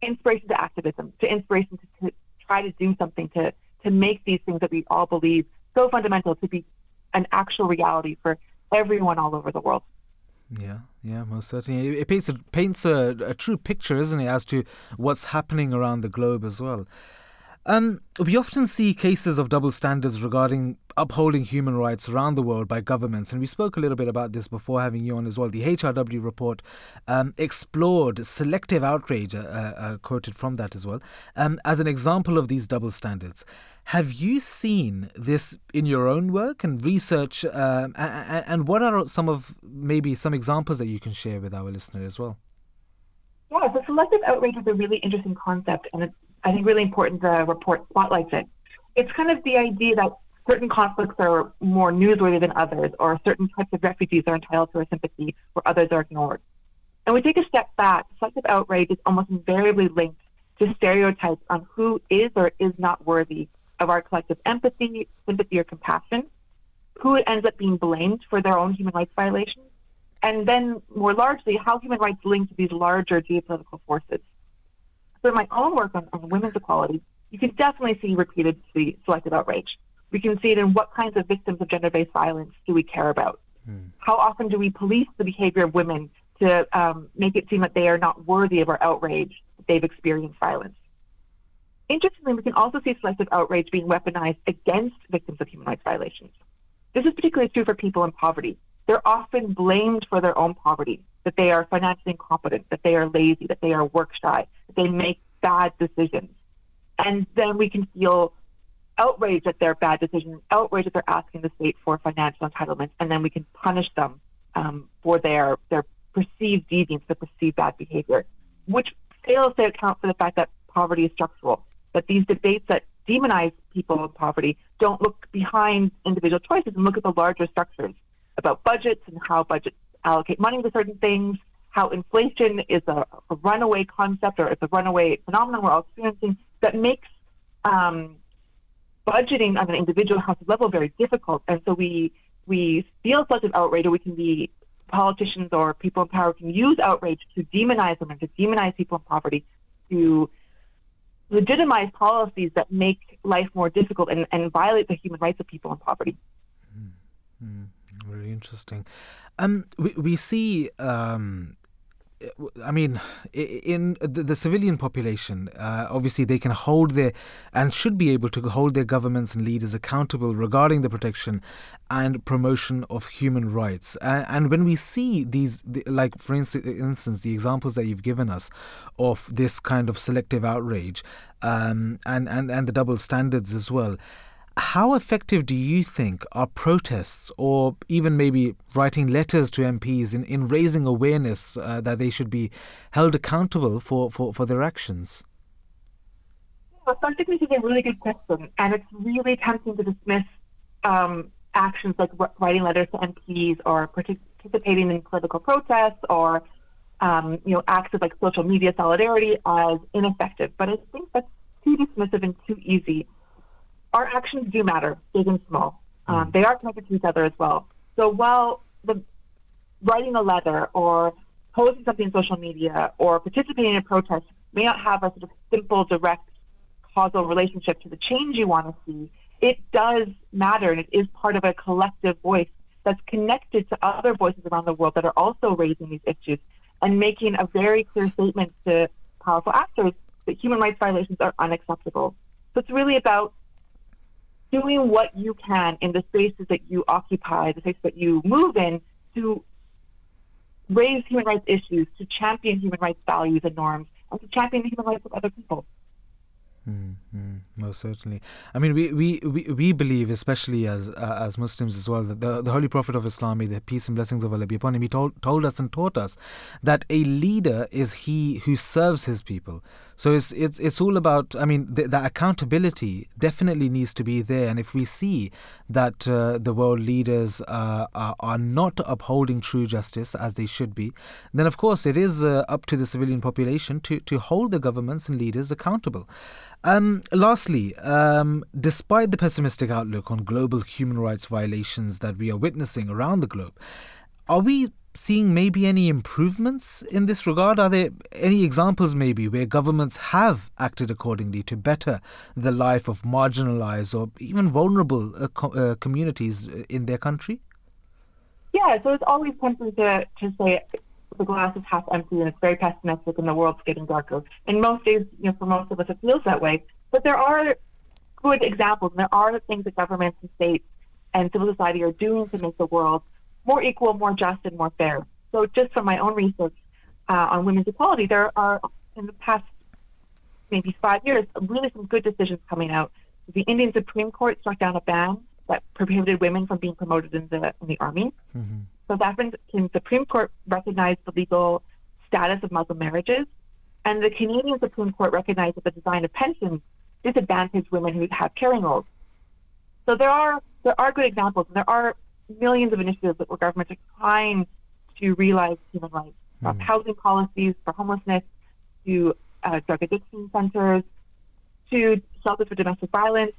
inspiration to activism, to inspiration to try to do something to make these things that we all believe so fundamental to be an actual reality for everyone all over the world. Yeah, most certainly. It paints a true picture, isn't it, as to what's happening around the globe as well. We often see cases of double standards regarding upholding human rights around the world by governments. And we spoke a little bit about this before having you on as well. The HRW report explored selective outrage, quoted from that as well, as an example of these double standards. Have you seen this in your own work and research? And what are some examples that you can share with our listener as well? Yeah, so selective outrage is a really interesting concept, and it's, I think, really important the report spotlights it. It's kind of the idea that certain conflicts are more newsworthy than others, or certain types of refugees are entitled to our sympathy where others are ignored. And we take a step back, selective outrage is almost invariably linked to stereotypes on who is or is not worthy of our collective empathy, sympathy, or compassion, who ends up being blamed for their own human rights violations, and then more largely, how human rights link to these larger geopolitical forces. So in my own work on women's equality, you can definitely see repeated selective outrage. We can see it in what kinds of victims of gender-based violence do we care about? How often do we police the behavior of women to make it seem that they are not worthy of our outrage, that they've experienced violence? Interestingly, we can also see selective outrage being weaponized against victims of human rights violations. This is particularly true for people in poverty. They're often blamed for their own poverty, that they are financially incompetent, that they are lazy, that they are work-shy, that they make bad decisions. And then we can feel outrage at their bad decisions, outrage that they're asking the state for financial entitlements, and then we can punish them for their perceived deviance, their perceived bad behavior, which fails to account for the fact that poverty is structural, that these debates that demonize people in poverty don't look behind individual choices and look at the larger structures about budgets and how budgets allocate money to certain things, how inflation is a runaway concept, or it's a runaway phenomenon we're all experiencing that makes budgeting on an individual household level very difficult. And so we feel selective outrage, or we can be politicians or people in power can use outrage to demonize women, to demonize people in poverty, to legitimize policies that make life more difficult and violate the human rights of people in poverty. Really interesting. We see, I mean, in the civilian population, obviously they can hold their and should be able to hold their governments and leaders accountable regarding the protection and promotion of human rights. And when we see these, like for instance, the examples that you've given us of this kind of selective outrage and the double standards as well, how effective do you think are protests or even maybe writing letters to MPs in raising awareness that they should be held accountable for their actions? Well, I think this is a really good question, and it's really tempting to dismiss actions like writing letters to MPs or participating in political protests or acts of like social media solidarity as ineffective. But I think that's too dismissive and too easy. Our actions do matter, big and small. They are connected to each other as well. So while writing a letter or posting something on social media or participating in a protest may not have a sort of simple, direct, causal relationship to the change you want to see, it does matter, and it is part of a collective voice that's connected to other voices around the world that are also raising these issues and making a very clear statement to powerful actors that human rights violations are unacceptable. So it's really about doing what you can in the spaces that you occupy, the spaces that you move in, to raise human rights issues, to champion human rights values and norms, and to champion the human rights of other people. Most certainly. I mean, we believe, especially as Muslims as well, that the Holy Prophet of Islam, may the peace and blessings of Allah be upon him, he told us and taught us that a leader is he who serves his people. So it's all about, I mean, the accountability definitely needs to be there. And if we see that the world leaders are not upholding true justice as they should be, then of course it is up to the civilian population to hold the governments and leaders accountable. Lastly, despite the pessimistic outlook on global human rights violations that we are witnessing around the globe, are we seeing maybe any improvements in this regard? Are there any examples maybe where governments have acted accordingly to better the life of marginalized or even vulnerable communities in their country? Yeah, so it's always tempting to say the glass is half empty and it's very pessimistic and the world's getting darker. And most days, you know, for most of us, it feels that way. But there are good examples, and there are things that governments and states and civil society are doing to make the world more equal, more just, and more fair. So just from my own research on women's equality, there are, in the past maybe 5 years, really some good decisions coming out. The Indian Supreme Court struck down a ban that prohibited women from being promoted in the army. Mm-hmm. South African Supreme Court recognized the legal status of Muslim marriages, and the Canadian Supreme Court recognized that the design of pensions disadvantaged women who have caring roles. So there are good examples, and there are millions of initiatives that where governments are trying to realize human rights, from housing policies for homelessness, to drug addiction centers, to shelters for domestic violence.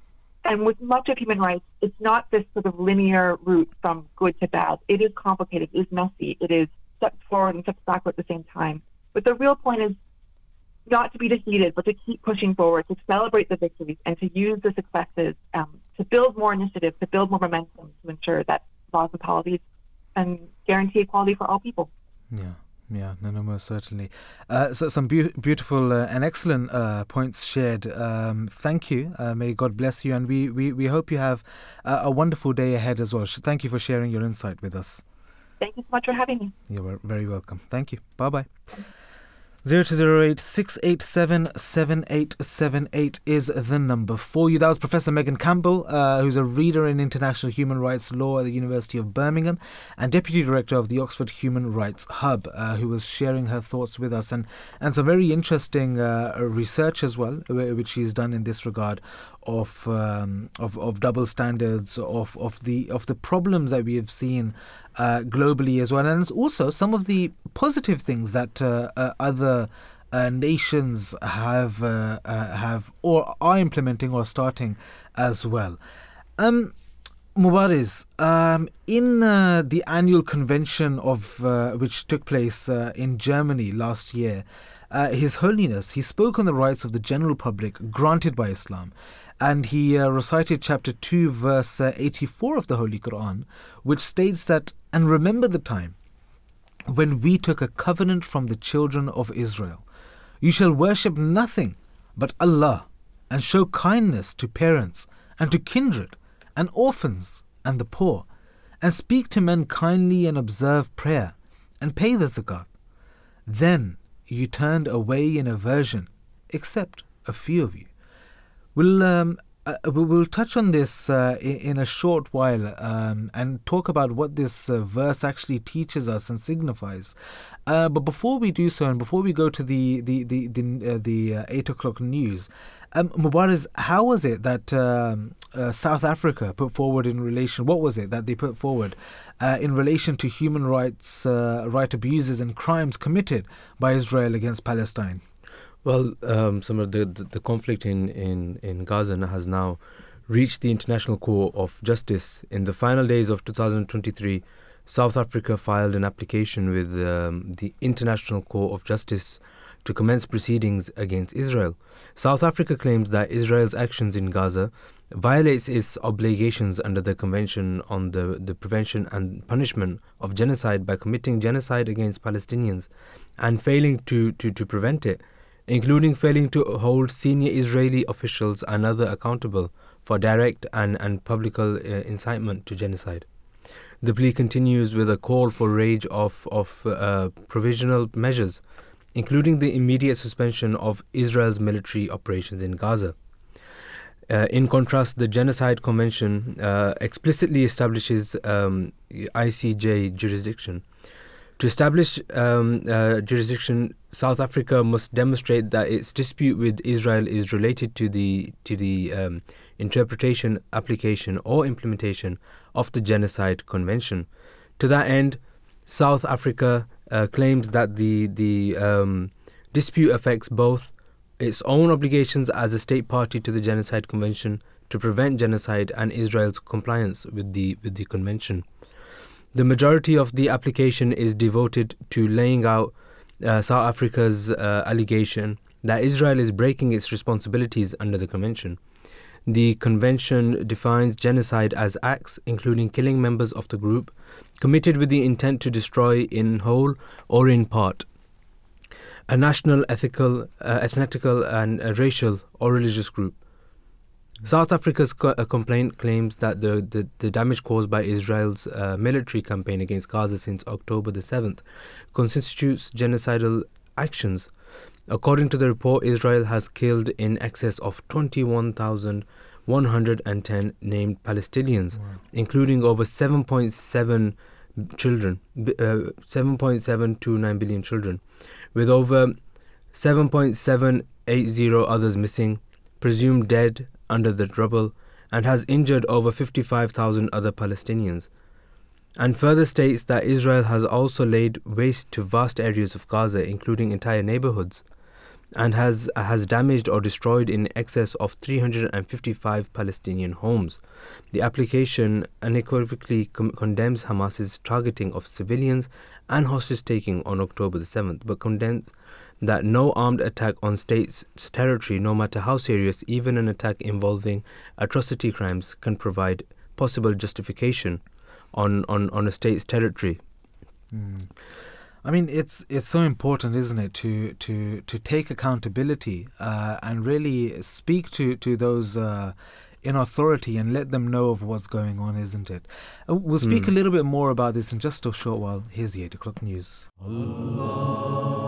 And with much of human rights, it's not this sort of linear route from good to bad. It is complicated, it is messy, it is steps forward and steps backward at the same time. But the real point is not to be defeated, but to keep pushing forward, to celebrate the victories and to use the successes, to build more initiatives, to build more momentum, to ensure that laws and policies and guarantee equality for all people. Yeah. Yeah, no, most certainly. So some beautiful and excellent points shared. Thank you. May God bless you. And we hope you have a wonderful day ahead as well. Thank you for sharing your insight with us. Thank you so much for having me. You're very welcome. Thank you. Bye-bye. 0208-687-7878 is the number for you. That was Professor Megan Campbell, who's a reader in international human rights law at the University of Birmingham and Deputy Director of the Oxford Human Rights Hub, who was sharing her thoughts with us and some very interesting research as well, which she's done in this regard of double standards, of the problems that we have seen globally as well, and also some of the positive things that other nations have or are implementing or starting as well. Mubaraz, in the annual convention of which took place in Germany last year, His Holiness, he spoke on the rights of the general public granted by Islam, and he recited chapter 2 verse 84 of the Holy Quran, which states that, "And remember the time when we took a covenant from the children of Israel. You shall worship nothing but Allah, and show kindness to parents and to kindred and orphans and the poor, and speak to men kindly and observe prayer and pay the zakat. Then you turned away in aversion, except a few of you." We'll touch on this in a short while and talk about what this verse actually teaches us and signifies. But before we do so, and before we go to the 8 o'clock news, Mubaraz, how was it that South Africa put forward in relation? What was it that they put forward in relation to human rights abuses and crimes committed by Israel against Palestine? Well, Sammar, the conflict in Gaza has now reached the International Court of Justice. In the final days of 2023, South Africa filed an application with the International Court of Justice to commence proceedings against Israel. South Africa claims that Israel's actions in Gaza violates its obligations under the Convention on the Prevention and Punishment of Genocide by committing genocide against Palestinians and failing to prevent it, including failing to hold senior Israeli officials and others accountable for direct and public incitement to genocide. The plea continues with a call for range of provisional measures, including the immediate suspension of Israel's military operations in Gaza. In contrast, the Genocide Convention explicitly establishes ICJ jurisdiction. To establish jurisdiction, South Africa must demonstrate that its dispute with Israel is related to the interpretation, application, or implementation of the Genocide Convention. To that end, South Africa claims that the dispute affects both its own obligations as a state party to the Genocide Convention to prevent genocide and Israel's compliance with the convention. The majority of the application is devoted to laying out South Africa's allegation that Israel is breaking its responsibilities under the convention. The convention defines genocide as acts, including killing members of the group, committed with the intent to destroy in whole or in part a national, ethical, ethnical and racial or religious group. South Africa's complaint claims that the damage caused by Israel's military campaign against Gaza since October the 7th constitutes genocidal actions. According to the report, Israel has killed in excess of 21,110 named Palestinians, wow, including over 7.7 children, 7.729 billion children, with over 7.780 others missing, presumed dead under the rubble, and has injured over 55,000 other Palestinians. And further states that Israel has also laid waste to vast areas of Gaza, including entire neighborhoods, and has damaged or destroyed in excess of 355 Palestinian homes. The application unequivocally condemns Hamas's targeting of civilians and hostage-taking on October the 7th, but condemns that no armed attack on state's territory, no matter how serious, even an attack involving atrocity crimes, can provide possible justification on a state's territory. Mm. I mean, it's so important, isn't it, to take accountability and really speak to those in authority and let them know of what's going on, isn't it? We'll speak a little bit more about this in just a short while. Here's the 8:00 news. Allah,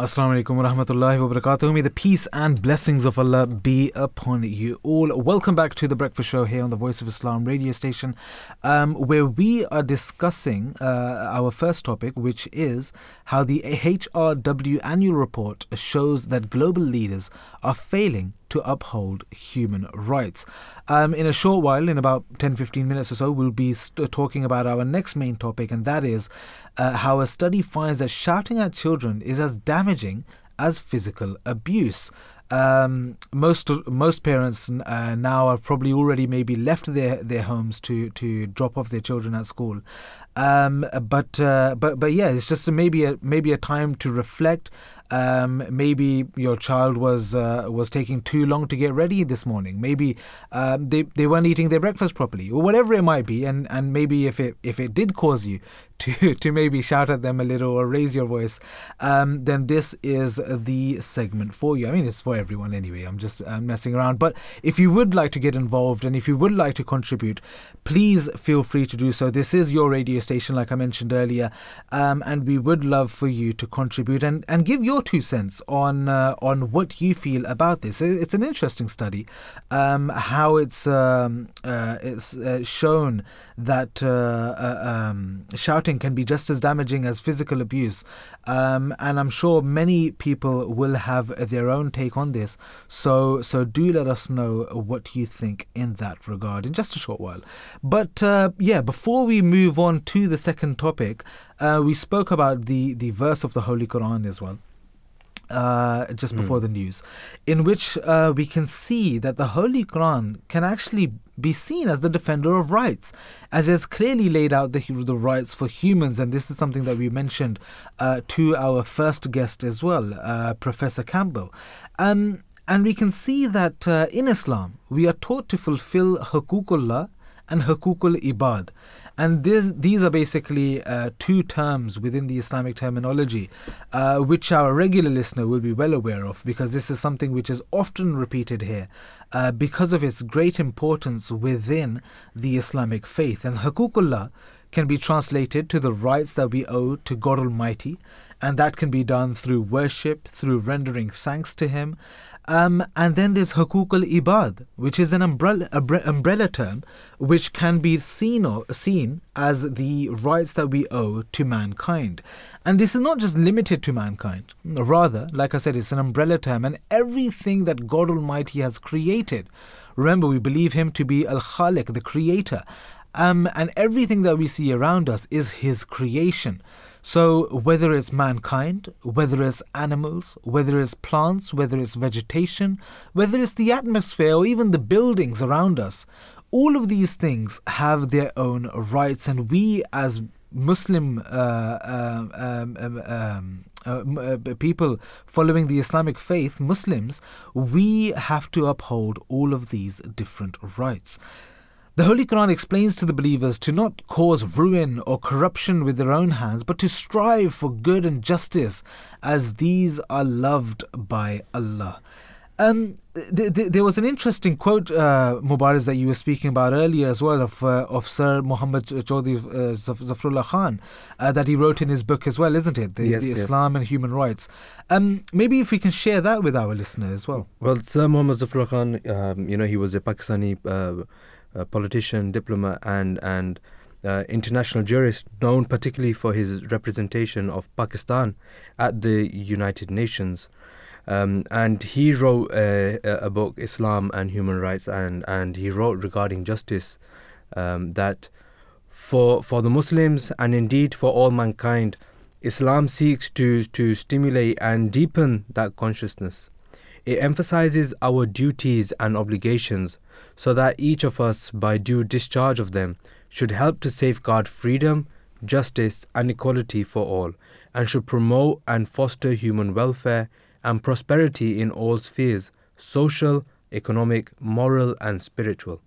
Assalamu alaikum wa rahmatullahi wa barakatuh. May the peace and blessings of Allah be upon you all. Welcome back to The Breakfast Show here on the Voice of Islam radio station, where we are discussing our first topic, which is how the HRW annual report shows that global leaders are failing to uphold human rights. In a short while, in about 10-15 minutes or so, we'll be talking about our next main topic, and that is how a study finds that shouting at children is as damaging as physical abuse. Most parents now have probably already maybe left their homes to drop off their children at school. But yeah, it's just maybe a time to reflect. Maybe your child was taking too long to get ready this morning. Maybe they weren't eating their breakfast properly, or whatever it might be. And maybe if it did cause you to maybe shout at them a little or raise your voice, then this is the segment for you. I mean, it's for everyone anyway. I'm just messing around. But if you would like to get involved and if you would like to contribute, please feel free to do so. This is your radio station, like I mentioned earlier, and we would love for you to contribute and give your 2 cents on what you feel about this. It's an interesting study, how it's shown that shouting can be just as damaging as physical abuse, and I'm sure many people will have their own take on this, so do let us know what you think in that regard in just a short while. But before we move on to the second topic, we spoke about the verse of the Holy Quran as well. just before the news, in which we can see that the Holy Quran can actually be seen as the defender of rights, as it's clearly laid out the rights for humans. And this is something that we mentioned to our first guest as well, Professor Campbell. And we can see that in Islam, we are taught to fulfill Hukukullah and Hukukul Ibad. And these are basically two terms within the Islamic terminology, which our regular listener will be well aware of, because this is something which is often repeated here because of its great importance within the Islamic faith. And Hukukullah can be translated to the rights that we owe to God Almighty, and that can be done through worship, through rendering thanks to Him. And then there's Hukukul Ibad, which is an umbrella term, which can be seen as the rights that we owe to mankind. And this is not just limited to mankind. Rather, like I said, it's an umbrella term, and everything that God Almighty has created. Remember, we believe Him to be Al-Khaliq, the Creator. And everything that we see around us is His creation. So whether it's mankind, whether it's animals, whether it's plants, whether it's vegetation, whether it's the atmosphere or even the buildings around us, all of these things have their own rights. And we as Muslim people following the Islamic faith, Muslims, we have to uphold all of these different rights. The Holy Quran explains to the believers to not cause ruin or corruption with their own hands, but to strive for good and justice, as these are loved by Allah. There was an interesting quote, Mubaraz, that you were speaking about earlier as well, of Sir Muhammad Chaudhry Zafrullah Khan, that he wrote in his book as well, isn't it? Yes. Islam and Human Rights. Maybe if we can share that with our listeners as well. Well, Sir Muhammad Zafrullah Khan, he was a Pakistani politician, diplomat, and international jurist, known particularly for his representation of Pakistan at the United Nations. And he wrote a book, Islam and Human Rights, and he wrote regarding justice that for the Muslims, and indeed for all mankind, Islam seeks to stimulate and deepen that consciousness. It emphasizes our duties and obligations, so that each of us, by due discharge of them, should help to safeguard freedom, justice and equality for all, and should promote and foster human welfare and prosperity in all spheres, social, economic, moral and spiritual.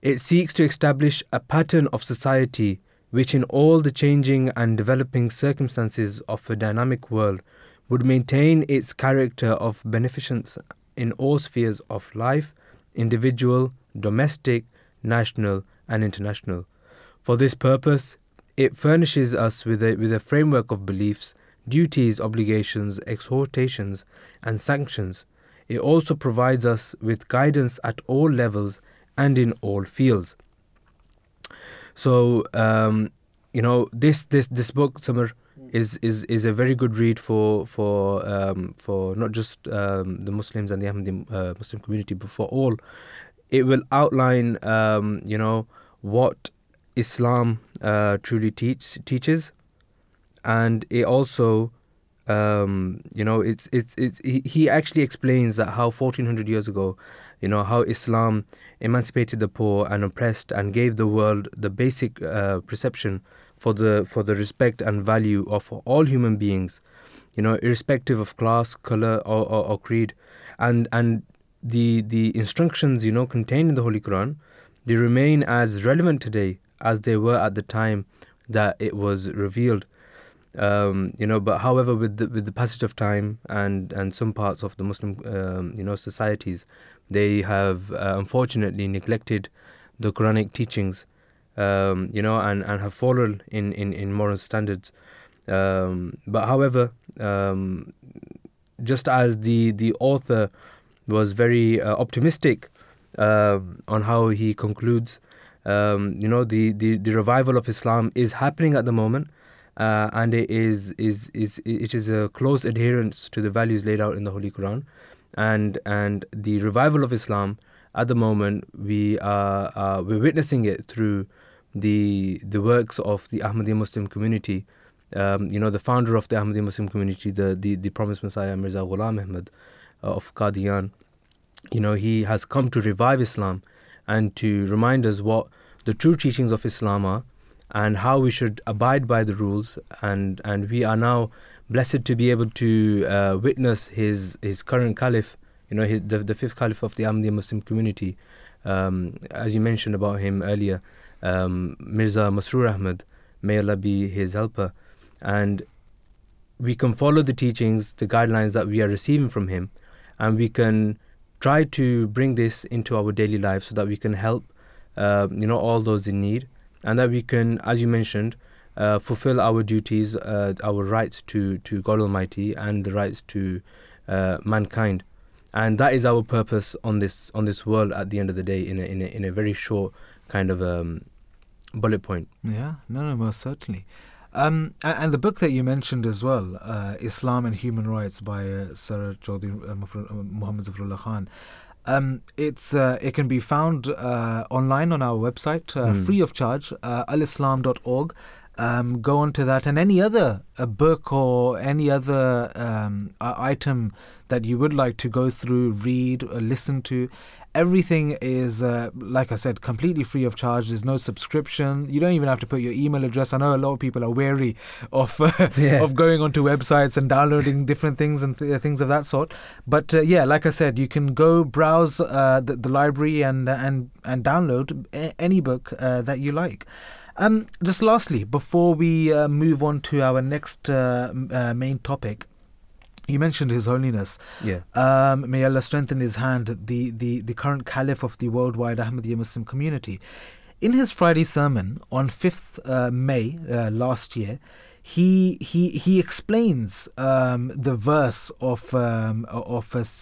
It seeks to establish a pattern of society which, in all the changing and developing circumstances of a dynamic world, would maintain its character of beneficence in all spheres of life, individual, domestic, national and international. For this purpose, it furnishes us with a framework of beliefs, duties, obligations, exhortations and sanctions. It also provides us with guidance at all levels and in all fields. So, this book, Sammar, is a very good read for not just the Muslims and the Ahmadi Muslim community, but for all. It will outline what Islam truly teaches, and it also he actually explains that how 1400 years ago, how Islam emancipated the poor and oppressed and gave the world the basic perception for the respect and value of all human beings, irrespective of class, color, or creed, and the instructions contained in the Holy Quran, they remain as relevant today as they were at the time that it was revealed. But however, with the passage of time and some parts of the Muslim societies, they have unfortunately neglected the Quranic teachings, and have fallen in moral standards. But however, just as the author was very optimistic on how he concludes, the revival of Islam is happening at the moment. And it is a close adherence to the values laid out in the Holy Quran, and the revival of Islam at the moment we're witnessing it through the works of the Ahmadi Muslim community, the founder of the Ahmadi Muslim community, the promised Messiah Mirza Ghulam Ahmad of Qadian, he has come to revive Islam and to remind us what the true teachings of Islam are and how we should abide by the rules. And we are now blessed to be able to witness his current caliph, the fifth caliph of the Ahmadi Muslim community, as you mentioned about him earlier, Mirza Masroor Ahmad, may Allah be his helper. And we can follow the teachings, the guidelines that we are receiving from him, and we can try to bring this into our daily life so that we can help all those in need, and that we can, as you mentioned, fulfill our duties, our rights to God Almighty and the rights to mankind. And that is our purpose on this world at the end of the day, in a very short kind of bullet point. Yeah, no, most certainly. And the book that you mentioned as well, Islam and Human Rights by Sir Chaudhry Muhammad Zafrullah Khan, it can be found online on our website, free of charge, alislam.org. Go on to that, and any other book or any other item that you would like to go through, read, or listen to. Everything is, like I said, completely free of charge. There's no subscription. You don't even have to put your email address. I know a lot of people are wary of of going onto websites and downloading different things and things of that sort. But like I said, you can go browse the library and download any book that you like. Just lastly, before we move on to our next main topic, you mentioned His Holiness. Yeah. May Allah strengthen his hand, the current caliph of the worldwide Ahmadiyya Muslim community. In his Friday sermon on 5th May last year, he explains the verse of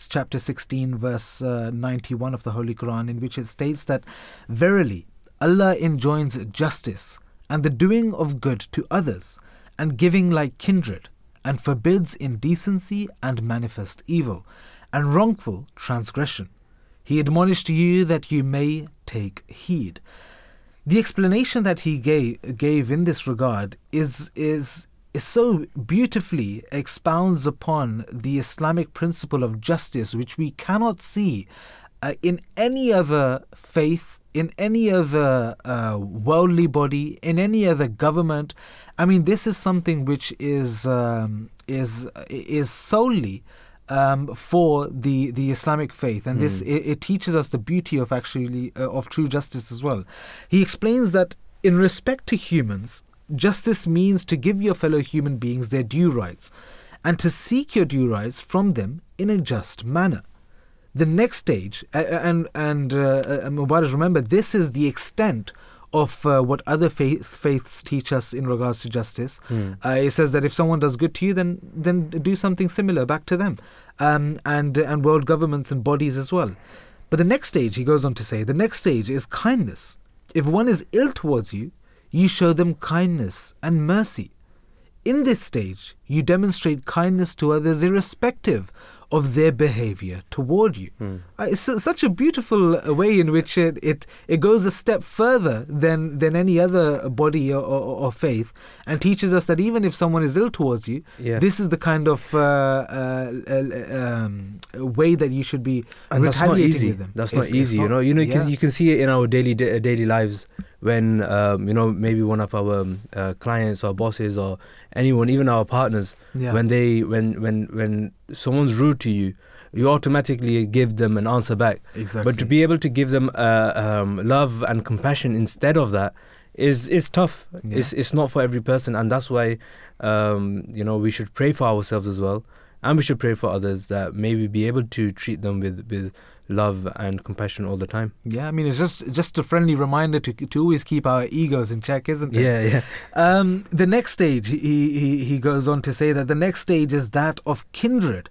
chapter 16, verse 91 of the Holy Quran, in which it states that, "Verily, Allah enjoins justice and the doing of good to others and giving like kindred, and forbids indecency and manifest evil and wrongful transgression. He admonished you that you may take heed." The explanation that he gave in this regard is so beautifully expounds upon the Islamic principle of justice, which we cannot see in any other faith, in any other worldly body, in any other government. I mean, this is something which is solely for the Islamic faith, and this it teaches us the beauty of actually of true justice as well. He explains that in respect to humans, justice means to give your fellow human beings their due rights, and to seek your due rights from them in a just manner. The next stage, and Mubarak, remember, this is the extent of what other faiths teach us in regards to justice. It says that if someone does good to you, then do something similar back to them, and world governments and bodies as well. But the next stage, he goes on to say, the next stage is kindness. If one is ill towards you, you show them kindness and mercy. In this stage, you demonstrate kindness to others irrespective of their behavior toward you. It's such a beautiful way in which it goes a step further than any other body or faith, and teaches us that even if someone is ill towards you, this is the kind of way that you should be and retaliating with them. That's not easy. You can see it in our daily lives when maybe one of our clients or bosses or anyone, even our partners, when someone's rude to you, you automatically give them an answer back. Exactly. But to be able to give them love and compassion instead of that is tough. Yeah. It's not for every person, and that's why we should pray for ourselves as well, and we should pray for others, that maybe be able to treat them with love and compassion all the time. Yeah, I mean, it's just a friendly reminder to always keep our egos in check, isn't it? Yeah. The next stage, he goes on to say that the next stage is that of kindred.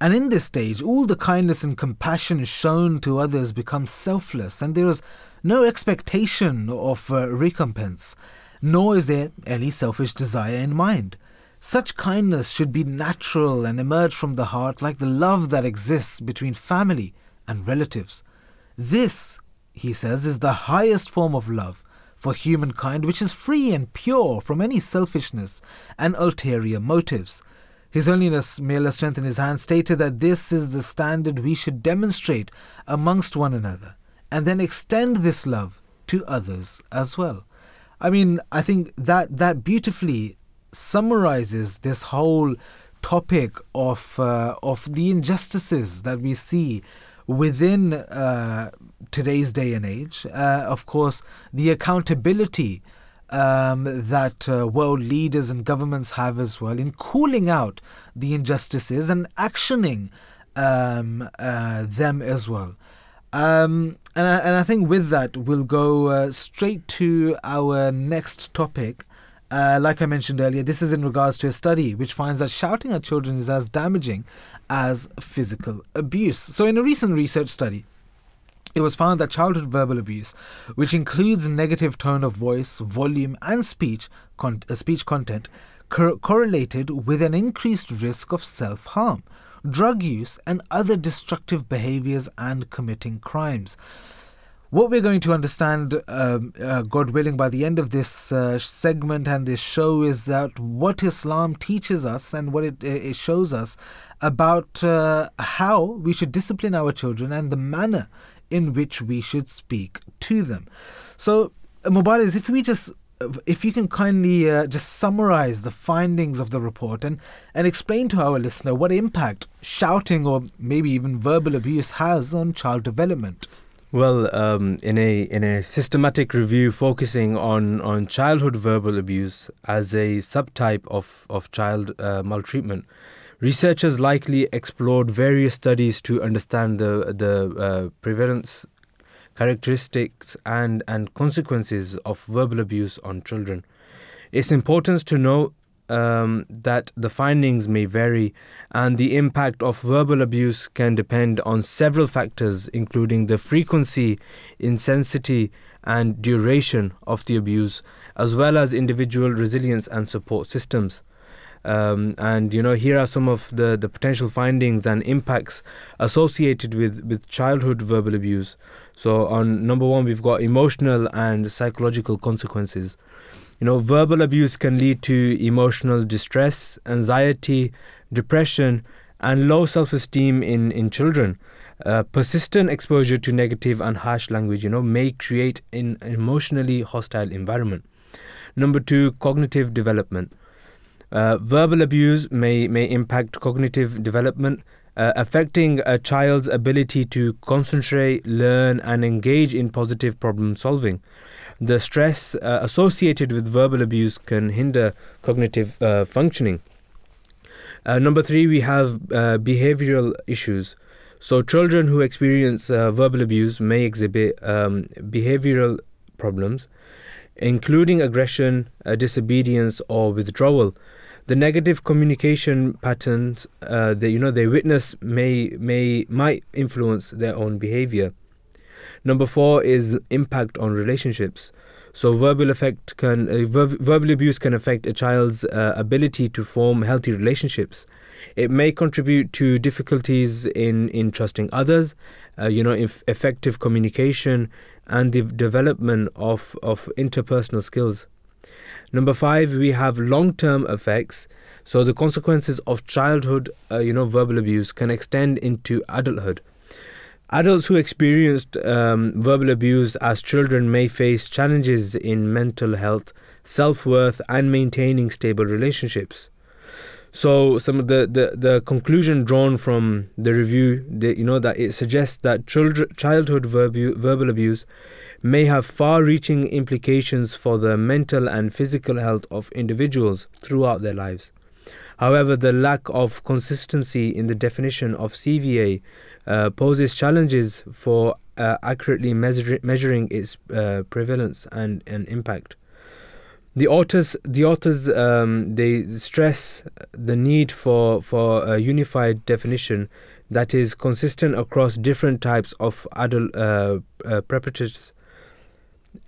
And in this stage, all the kindness and compassion shown to others becomes selfless, and there is no expectation of recompense, nor is there any selfish desire in mind. Such kindness should be natural and emerge from the heart like the love that exists between family and relatives. This, he says, is the highest form of love, for humankind which is free and pure from any selfishness and ulterior motives. His Holiness, may Allah strengthen his hand, stated that this is the standard we should demonstrate amongst one another and then extend this love to others as well. I mean, I think that beautifully summarizes this whole topic of the injustices that we see within today's day and age. Of course, the accountability that world leaders and governments have as well in calling out the injustices and actioning them as well. And I think with that, we'll go straight to our next topic. Like I mentioned earlier, this is in regards to a study which finds that shouting at children is as damaging as physical abuse. So in a recent research study, it was found that childhood verbal abuse, which includes negative tone of voice, volume and speech content, correlated with an increased risk of self-harm, drug use and other destructive behaviours and committing crimes. What we're going to understand, God willing, by the end of this segment and this show is that what Islam teaches us and what it shows us about how we should discipline our children and the manner in which we should speak to them. So, Mubaraz, if you can kindly just summarize the findings of the report and explain to our listener what impact shouting or maybe even verbal abuse has on child development. Well, in a systematic review focusing on childhood verbal abuse as a subtype of child maltreatment, researchers likely explored various studies to understand the prevalence, characteristics and consequences of verbal abuse on children. It's important to note that the findings may vary and the impact of verbal abuse can depend on several factors, including the frequency, intensity and duration of the abuse, as well as individual resilience and support systems. And here are some of the potential findings and impacts associated with childhood verbal abuse. So on number one, we've got emotional and psychological consequences. Verbal abuse can lead to emotional distress, anxiety, depression, and low self-esteem in children. Persistent exposure to negative and harsh language, may create an emotionally hostile environment. Number two, cognitive development. Verbal abuse may impact cognitive development, affecting a child's ability to concentrate, learn, and engage in positive problem solving. The stress associated with verbal abuse can hinder cognitive functioning. Number three, we have behavioral issues. So children who experience verbal abuse may exhibit behavioral problems, including aggression, disobedience, or withdrawal. The negative communication patterns they witness might influence their own behavior. Number four is impact on relationships. So verbal abuse can affect a child's ability to form healthy relationships. It may contribute to difficulties in trusting others, effective communication and the development of interpersonal skills. Number five, we have long-term effects. So the consequences of childhood, verbal abuse can extend into adulthood. Adults who experienced verbal abuse as children may face challenges in mental health, self-worth, and maintaining stable relationships. So some of the conclusion drawn from the review, that it suggests that childhood verbal abuse may have far-reaching implications for the mental and physical health of individuals throughout their lives. However, the lack of consistency in the definition of CVA poses challenges for accurately measuring its prevalence and impact. The authors they stress the need for a unified definition that is consistent across different types of adult perpetrators.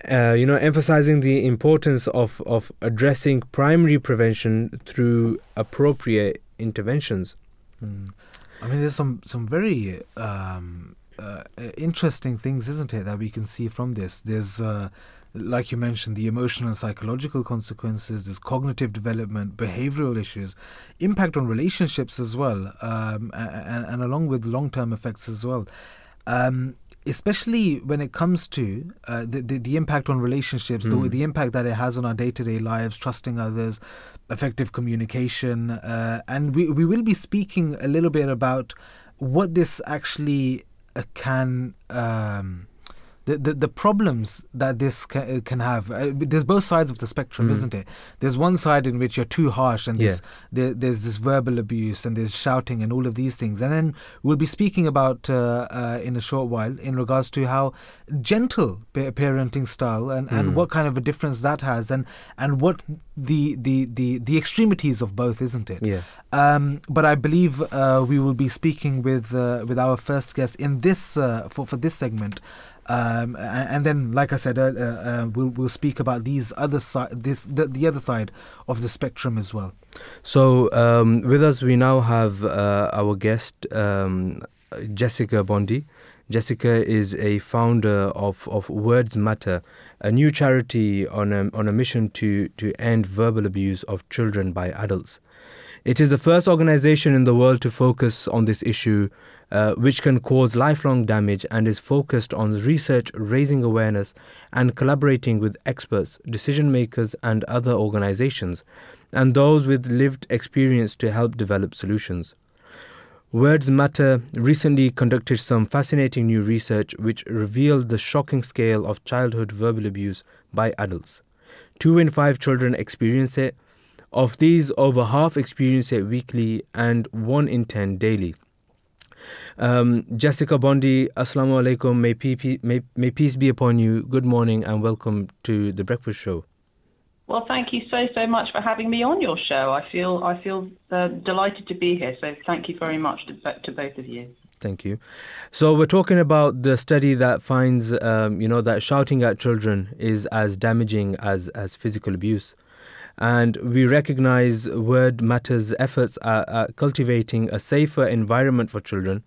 Emphasizing the importance of addressing primary prevention through appropriate interventions. I mean, there's some very interesting things, isn't it, that we can see from this. There's like you mentioned, the emotional and psychological consequences, there's cognitive development, behavioural issues, impact on relationships as well, and along with long-term effects as well. Especially when it comes to the impact on relationships, the impact that it has on our day-to-day lives, trusting others, effective communication. And we will be speaking a little bit about what this actually can... The problems that this can have. There's both sides of the spectrum, isn't it? There's one side in which you're too harsh and there's this verbal abuse and there's shouting and all of these things. And then we'll be speaking about in a short while in regards to how gentle parenting style and what kind of a difference that has and what the extremities of both, isn't it? Yeah. But I believe we will be speaking with our first guest in this for this segment. And then, like I said, we'll speak about these other the other side of the spectrum as well. So with us, we now have our guest, Jessica Bondi. Jessica is a founder of Words Matter, a new charity on a mission to end verbal abuse of children by adults. It is the first organisation in the world to focus on this issue, which can cause lifelong damage, and is focused on research, raising awareness, and collaborating with experts, decision makers, and other organisations, and those with lived experience to help develop solutions. Words Matter recently conducted some fascinating new research which revealed the shocking scale of childhood verbal abuse by adults. 2 in 5 children experience it. Of these, over half experience it weekly and 1 in 10 daily. Jessica Bondi, Assalamu alaikum, may peace be upon you. Good morning and welcome to The Breakfast Show. Well, thank you so much for having me on your show. I feel delighted to be here. So thank you very much to both of you. Thank you. So we're talking about the study that finds, that shouting at children is as damaging as physical abuse. And we recognise Word Matter's efforts at cultivating a safer environment for children.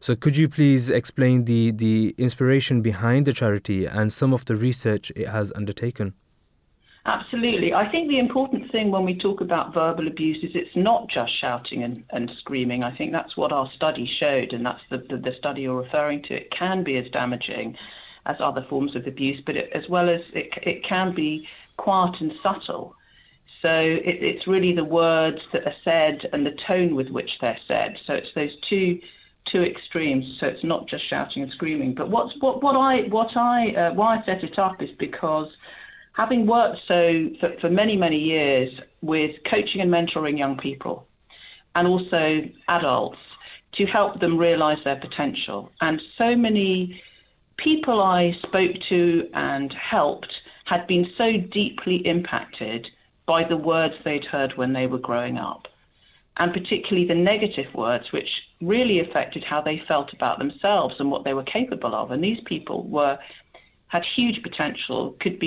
So could you please explain the inspiration behind the charity and some of the research it has undertaken? Absolutely. I think the important thing when we talk about verbal abuse is it's not just shouting and screaming. I think that's what our study showed, and that's the study you're referring to. It can be as damaging as other forms of abuse, but as well as it can be quiet and subtle. So it's really the words that are said and the tone with which they're said. So it's those two extremes. So it's not just shouting and screaming. But why I set it up is because having worked for many years with coaching and mentoring young people and also adults to help them realise their potential, and so many people I spoke to and helped had been so deeply impacted by the words they'd heard when they were growing up, and particularly the negative words, which really affected how they felt about themselves and what they were capable of. And these people had huge potential, could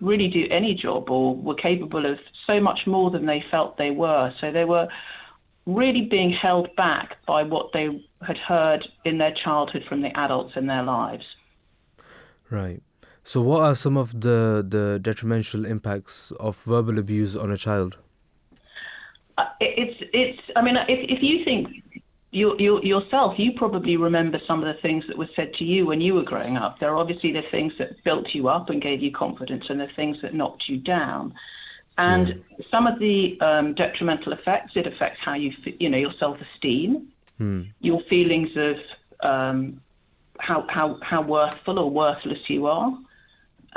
really do any job, or were capable of so much more than they felt they were. So they were really being held back by what they had heard in their childhood from the adults in their lives. Right. So what are some of the detrimental impacts of verbal abuse on a child? If you think yourself, you probably remember some of the things that were said to you when you were growing up. There are obviously the things that built you up and gave you confidence, and the things that knocked you down. And some of the detrimental effects, it affects how your self-esteem, your feelings of how worthful or worthless you are.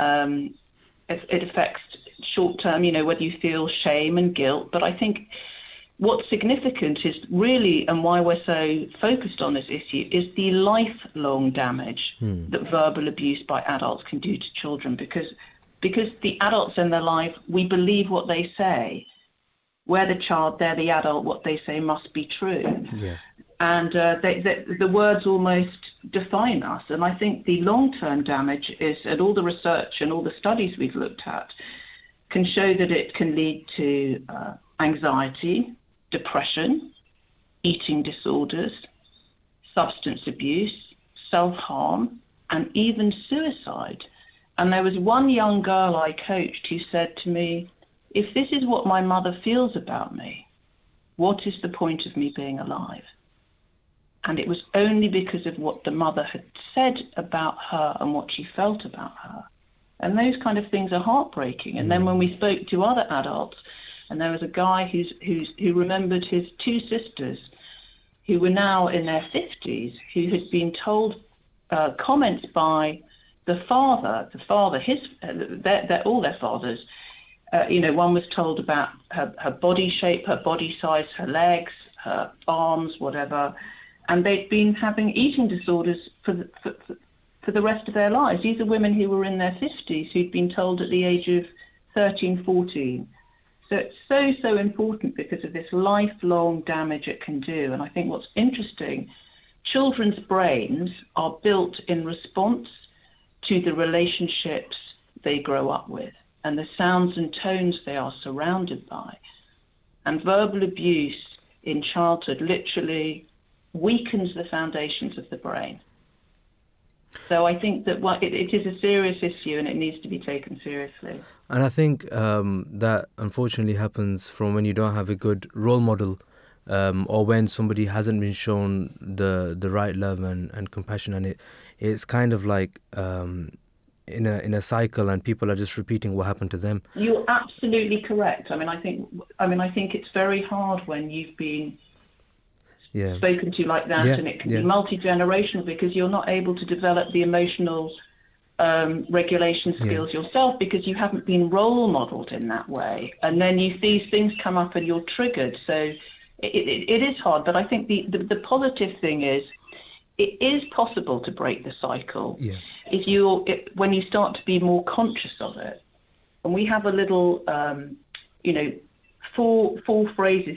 It affects short-term, whether you feel shame and guilt. But I think what's significant is really, and why we're so focused on this issue, is the lifelong damage that verbal abuse by adults can do to children. Because the adults in their life, we believe what they say. We're the child, they're the adult, what they say must be true. Yeah. And the words almost define us. And I think the long-term damage is, and all the research and all the studies we've looked at can show that it can lead to anxiety, depression, eating disorders, substance abuse, self-harm, and even suicide. And there was one young girl I coached who said to me, if this is what my mother feels about me, what is the point of me being alive? And it was only because of what the mother had said about her and what she felt about her. And those kind of things are heartbreaking. And then when we spoke to other adults, and there was a guy who remembered his two sisters who were now in their 50s, who had been told comments by their fathers. One was told about her body shape, her body size, her legs, her arms, whatever. And they'd been having eating disorders for the rest of their lives. These are women who were in their 50s who'd been told at the age of 13, 14. So it's so important because of this lifelong damage it can do. And I think what's interesting, children's brains are built in response to the relationships they grow up with and the sounds and tones they are surrounded by. And verbal abuse in childhood literally weakens the foundations of the brain. So I think that it is a serious issue and it needs to be taken seriously. And I think that unfortunately happens from when you don't have a good role model or when somebody hasn't been shown the right love and compassion. And it's kind of like in a cycle, and people are just repeating what happened to them. You're absolutely correct. I think it's very hard when you've been spoken to like that, and it can be multi-generational because you're not able to develop the emotional regulation skills yourself because you haven't been role modeled in that way. And then these things come up and you're triggered. So it is hard, but I think the positive thing is it is possible to break the cycle when you start to be more conscious of it. And we have a little, four phrases,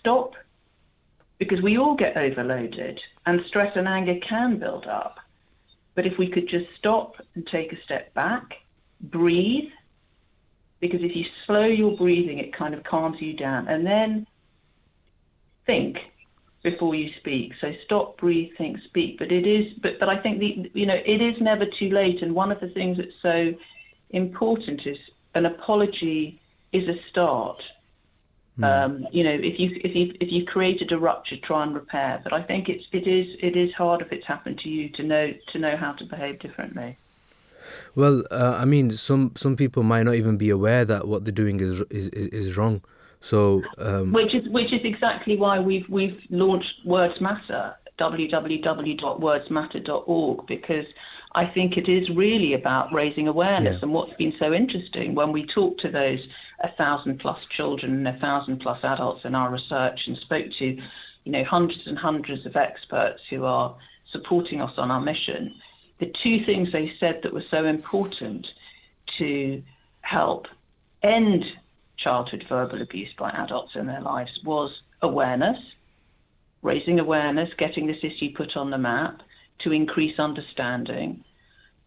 stop, because we all get overloaded and stress and anger can build up. But if we could just stop and take a step back, breathe, because if you slow your breathing, it kind of calms you down. And then think before you speak. So stop, breathe, think, speak. But it is, but I think it is never too late. And one of the things that's so important is an apology is a start. If you created a rupture, try and repair. But I think it is hard if it's happened to you to know how to behave differently. Well, some people might not even be aware that what they're doing is wrong. So which is exactly why we've launched Words Matter, www.wordsmatter.org, because I think it is really about raising awareness. And what's been so interesting when we talk to those 1,000+ children and 1,000+ adults in our research, and spoke to hundreds and hundreds of experts who are supporting us on our mission, the two things they said that were so important to help end childhood verbal abuse by adults in their lives was awareness, raising awareness, getting this issue put on the map to increase understanding,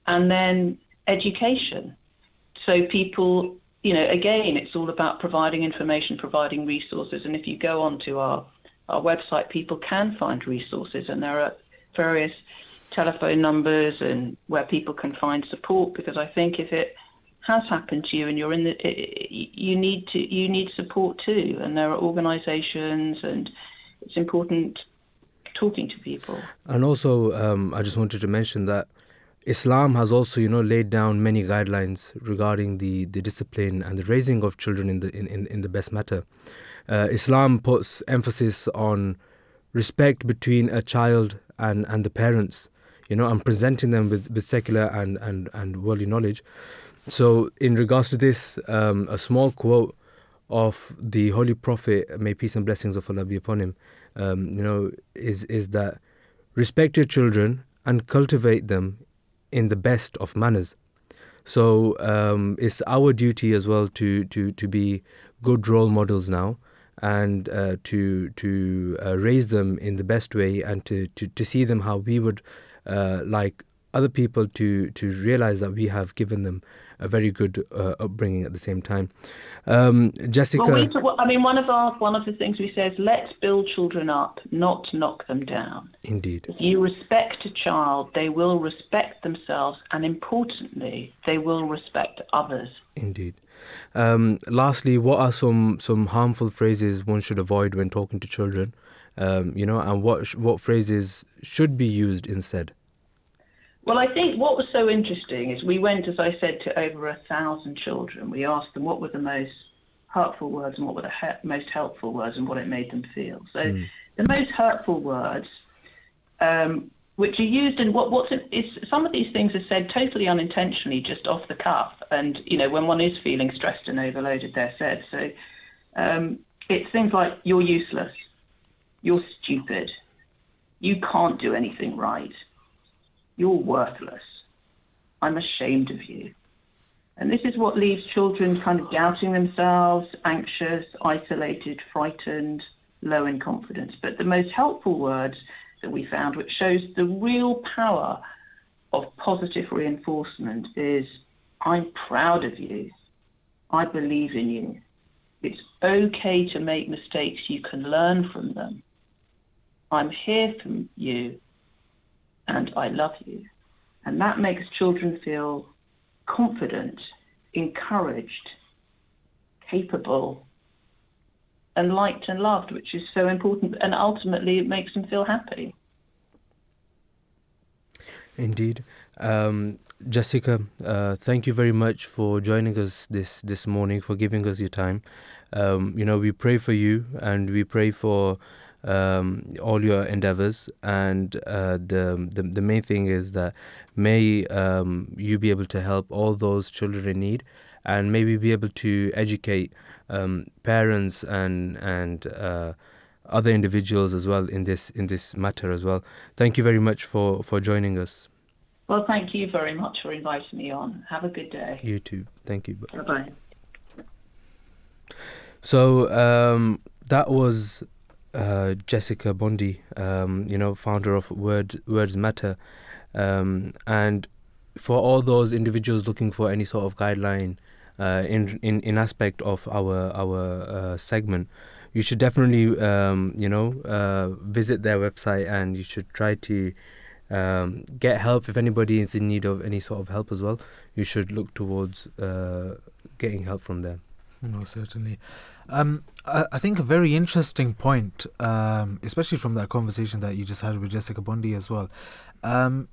and then education. So people, again, it's all about providing information, providing resources. And if you go onto our website, people can find resources, and there are various telephone numbers and where people can find support, because I think if it has happened to you and you're in you need support too. And there are organisations, and it's important talking to people. And also, I just wanted to mention that Islam has also, laid down many guidelines regarding the discipline and the raising of children in the best matter. Islam puts emphasis on respect between a child and the parents, and presenting them with secular and worldly knowledge. So in regards to this, a small quote of the Holy Prophet, may peace and blessings of Allah be upon him, is that respect your children and cultivate them in the best of manners. So it's our duty as well to be good role models now, and to raise them in the best way, and to see them how we would like other people to realize that we have given them a very good upbringing at the same time. Jessica, one of the things we say is, let's build children up, not knock them down. Indeed. If you respect a child, they will respect themselves, and importantly, they will respect others. Indeed. Lastly, what are some harmful phrases one should avoid when talking to children? And what phrases should be used instead? Well, I think what was so interesting is we went, as I said, to over 1,000 children. We asked them what were the most hurtful words and what were the most helpful words and what it made them feel. So the most hurtful words, which are used in some of these things are said totally unintentionally, just off the cuff. And, when one is feeling stressed and overloaded, they're said. So it's things like, you're useless, you're stupid, you can't do anything right, you're worthless, I'm ashamed of you. And this is what leaves children kind of doubting themselves, anxious, isolated, frightened, low in confidence. But the most helpful words that we found, which shows the real power of positive reinforcement, is, I'm proud of you, I believe in you, it's okay to make mistakes, you can learn from them, I'm here for you, and I love you. And that makes children feel confident, encouraged, capable, and liked and loved, which is so important. And ultimately, it makes them feel happy. Indeed. Jessica, thank you very much for joining us this morning, for giving us your time. We pray for you, and we pray for all your endeavors, and the main thing is that may you be able to help all those children in need, and maybe be able to educate parents and other individuals as well in this matter as well. Thank you very much for joining us. Well, thank you very much for inviting me on. Have a good day. You too. Thank you. Bye-bye. So that was Jessica Bondi, founder of Words Matter, and for all those individuals looking for any sort of guideline in aspect of our segment, you should definitely visit their website, and you should try to get help. If anybody is in need of any sort of help as well, you should look towards getting help from them. No, certainly. I think a very interesting point, especially from that conversation that you just had with Jessica Bondi as well,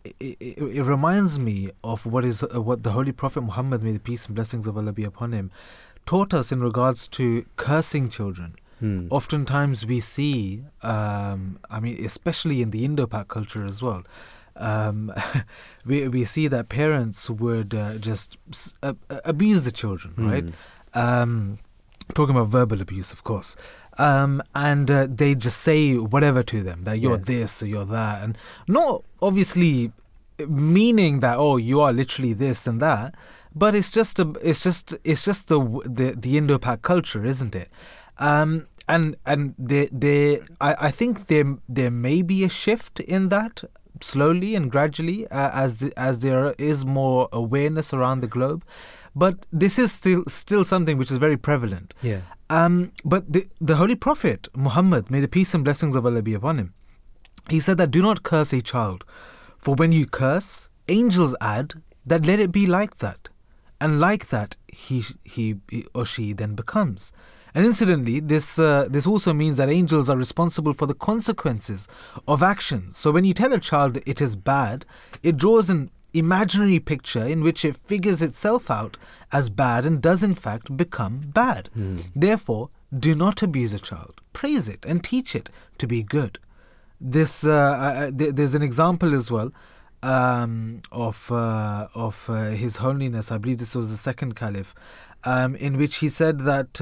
it reminds me of what the Holy Prophet Muhammad, may the peace and blessings of Allah be upon him, taught us in regards to cursing children. Oftentimes we see, especially in the Indo-Pak culture as well, we see that parents would just abuse the children, right? Talking about verbal abuse, of course, and they just say whatever to them, that you're this or you're that, and not obviously meaning that you are literally this and that, but it's just the Indo-Pak culture, isn't it? And they I think there may be a shift in that slowly and gradually as there is more awareness around the globe. But this is still something which is very prevalent. Yeah. But the Holy Prophet Muhammad, may the peace and blessings of Allah be upon him, he said that do not curse a child, for when you curse, angels add that let it be like that, and like that he or she then becomes. And incidentally, this also means that angels are responsible for the consequences of actions. So when you tell a child it is bad, it draws an imaginary picture in which it figures itself out as bad and does in fact become bad. Therefore, do not abuse a child. Praise it and teach it to be good. This there's an example as well of His Holiness, I believe this was the second Caliph, in which he said that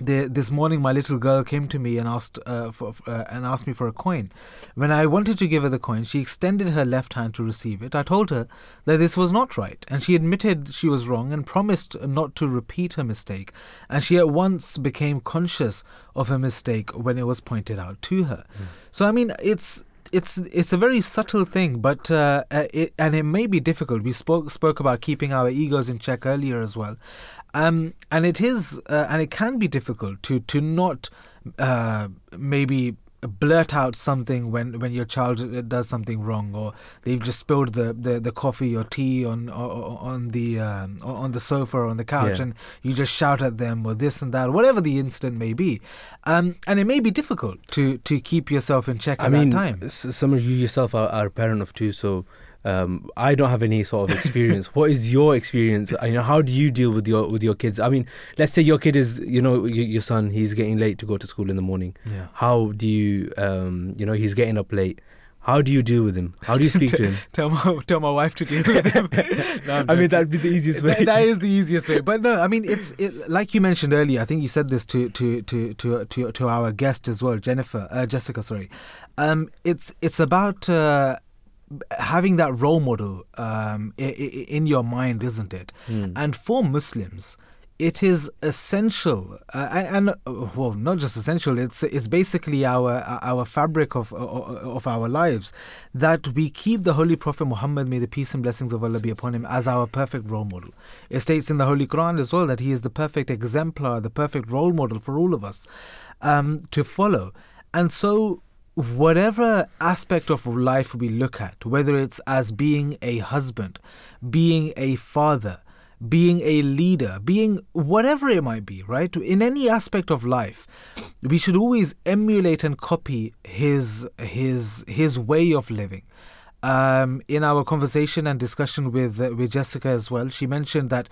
this morning my little girl came to me and asked me for a coin. When I wanted to give her the coin, she extended her left hand to receive it. I told her that this was not right, and she admitted she was wrong and promised not to repeat her mistake, and she at once became conscious of her mistake when it was pointed out to her. So it's a very subtle thing, but it may be difficult. We spoke about keeping our egos in check earlier as well, and it is and it can be difficult to not maybe blurt out something when your child does something wrong, or they've just spilled the coffee or tea on the sofa or on the couch, and you just shout at them or this and that, whatever the incident may be, and it may be difficult to keep yourself in check at that time. Some of you yourself are a parent of two, so I don't have any sort of experience. What is your experience? How do you deal with your kids? Let's say your kid is, your son, he's getting late to go to school in the morning. Yeah. How do you, he's getting up late. How do you deal with him? How do you speak to him? Tell my wife to deal with him. No, that'd be the easiest way. That is the easiest way. But no, it's like you mentioned earlier. I think you said this to our guest as well, Jessica. Sorry, it's about having that role model in your mind, isn't it? Mm. And for Muslims, it is essential, and not just essential. It's basically our fabric of our lives, that we keep the Holy Prophet Muhammad, may the peace and blessings of Allah be upon him, as our perfect role model. It states in the Holy Quran as well that he is the perfect exemplar, the perfect role model for all of us to follow. And so, whatever aspect of life we look at, whether it's as being a husband, being a father, being a leader, being whatever it might be, right? In any aspect of life, we should always emulate and copy his way of living. In our conversation and discussion with Jessica as well, she mentioned that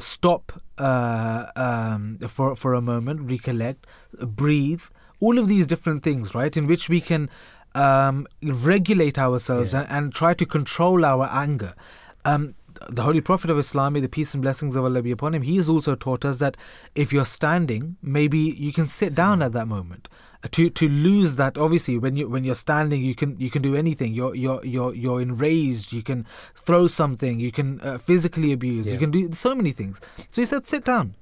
stop for a moment, recollect, breathe. All of these different things, right, in which we can regulate ourselves and try to control our anger. The Holy Prophet of Islam, may the peace and blessings of Allah be upon him, he has also taught us that if you're standing, maybe you can sit down at that moment. To lose that, obviously, when you're standing, you can do anything. You're enraged. You can throw something. You can physically abuse. Yeah. You can do so many things. So he said, sit down.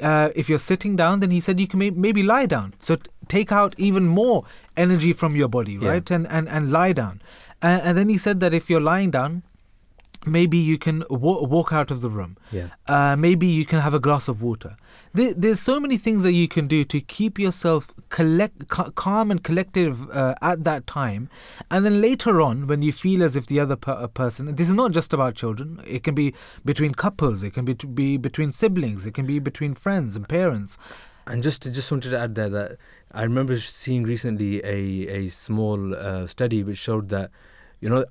If you're sitting down, then he said you can maybe lie down. So take out even more energy from your body, right? And lie down. And then he said that if you're lying down, maybe you can walk out of the room. Yeah. Maybe you can have a glass of water. There's so many things that you can do to keep yourself calm and collective at that time. And then later on, when you feel as if the other person, this is not just about children, it can be between couples, it can be between siblings, it can be between friends and parents. And just wanted to add there that I remember seeing recently a small study which showed that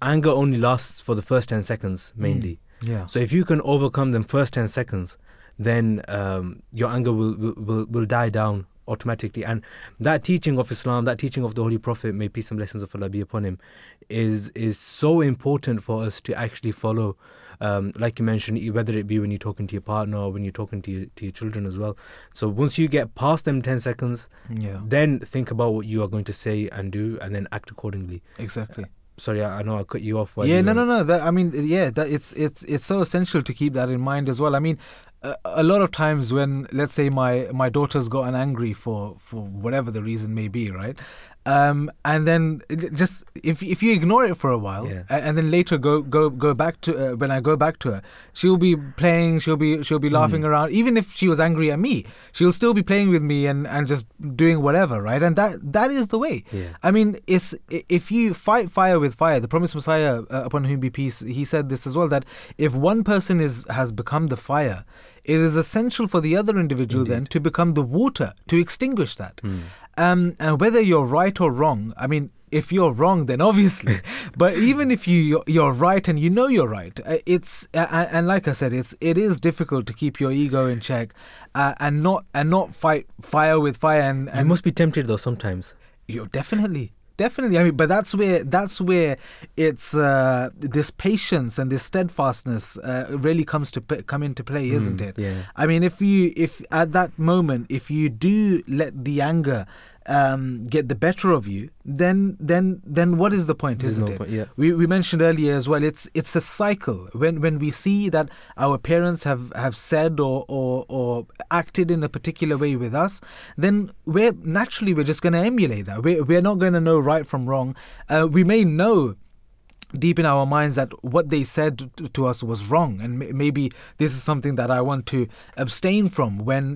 anger only lasts for the first 10 seconds mainly. Yeah. So if you can overcome them first 10 seconds, then your anger will die down automatically. And that teaching of Islam, that teaching of the Holy Prophet, may peace and blessings of Allah be upon him, is so important for us to actually follow. Like you mentioned, whether it be when you're talking to your partner or when you're talking to your children as well. So once you get past them 10 seconds, then think about what you are going to say and do, and then act accordingly. Exactly. Sorry, I know I cut you off. No. It's so essential to keep that in mind as well. A lot of times when, let's say, my daughter's gotten angry for whatever the reason may be, right? And then just if you ignore it for a while, and then later go back to when I go back to her, she'll be playing, she'll be laughing around. Even if she was angry at me, she'll still be playing with me and just doing whatever, right? And that is the way. Yeah. If you fight fire with fire, the promised Messiah upon whom be peace, he said this as well, that if one person has become the fire, it is essential for the other individual then to become the water, to extinguish that. And whether you're right or wrong, if you're wrong, then obviously. But even if you're right and you're right, it's and like I said, it is difficult to keep your ego in check and not fight fire with fire. And you must be tempted though sometimes. You're definitely. Definitely, but that's where it's this patience and this steadfastness really comes to come into play, isn't it? Yeah. If at that moment, if you do let the anger get the better of you, then what is the point? There's no point, yeah. We mentioned earlier as well, it's a cycle. When we see that our parents have said or acted in a particular way with us, then we're just going to emulate that. We're not going to know right from wrong. We may know deep in our minds that what they said to us was wrong, and maybe this is something that I want to abstain from when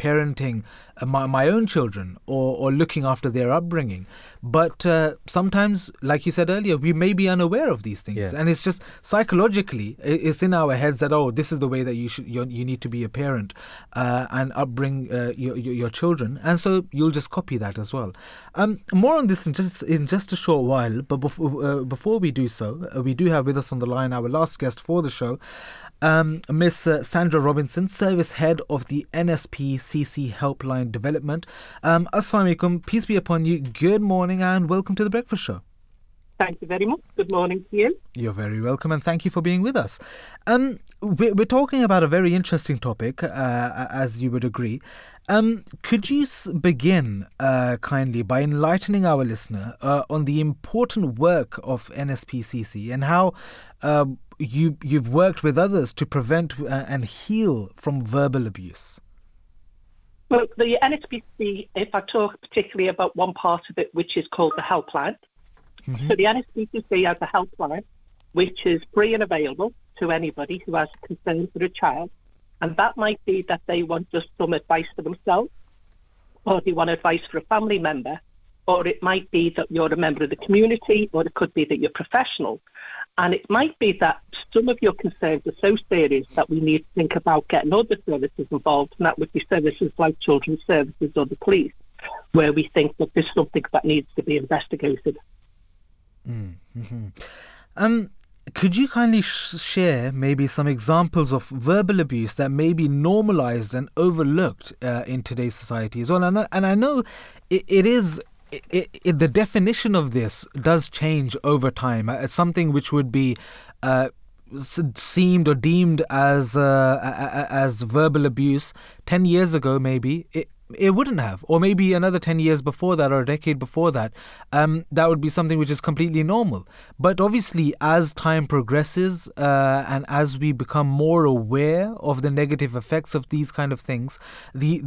parenting my own children or looking after their upbringing. But sometimes, like you said earlier, we may be unaware of these things, and it's just psychologically it's in our heads that this is the way that you need to be a parent and upbring your children, and so you'll just copy that as well. More on this in just a short while, but before we do so, we do have with us on the line our last guest for the show, Miss Sandra Robinson, Service Head of the NSPCC Helpline Development. Assalamu alaikum, peace be upon you. Good morning and welcome to The Breakfast Show. Thank you very much. Good morning to you. You're very welcome, and thank you for being with us. We're talking about a very interesting topic, as you would agree. Could you begin kindly by enlightening our listener on the important work of NSPCC and how you've worked with others to prevent and heal from verbal abuse? Well, the NSPCC, if I talk particularly about one part of it, which is called the helpline. Mm-hmm. So the NSPCC has a helpline, which is free and available to anybody who has concern for a child. And that might be that they want just some advice for themselves, or they want advice for a family member, or it might be that you're a member of the community, or it could be that you're professional. And it might be that some of your concerns are so serious that we need to think about getting other services involved, and that would be services like children's services or the police, where we think that there's something that needs to be investigated. Mm-hmm. Could you kindly share maybe some examples of verbal abuse that may be normalised and overlooked in today's society as well? And I know the definition of this does change over time. It's something which would be seemed or deemed as verbal abuse 10 years ago, maybe it wouldn't have, or maybe another 10 years before that or a decade before that, that would be something which is completely normal. But obviously, as time progresses and as we become more aware of the negative effects of these kind of things, the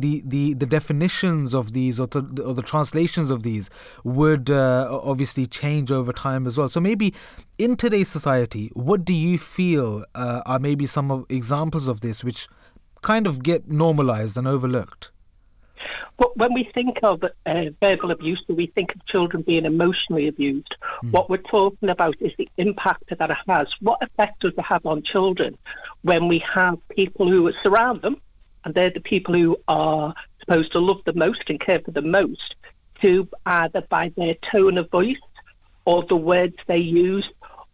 definitions of these or the translations of these would obviously change over time as well. So maybe in today's society, what do you feel are maybe some examples of this which kind of get normalized and overlooked? But when we think of verbal abuse, we think of children being emotionally abused. Mm. What we're talking about is the impact that it has. What effect does it have on children when we have people who surround them, and they're the people who are supposed to love them most and care for them most, to either by their tone of voice or the words they use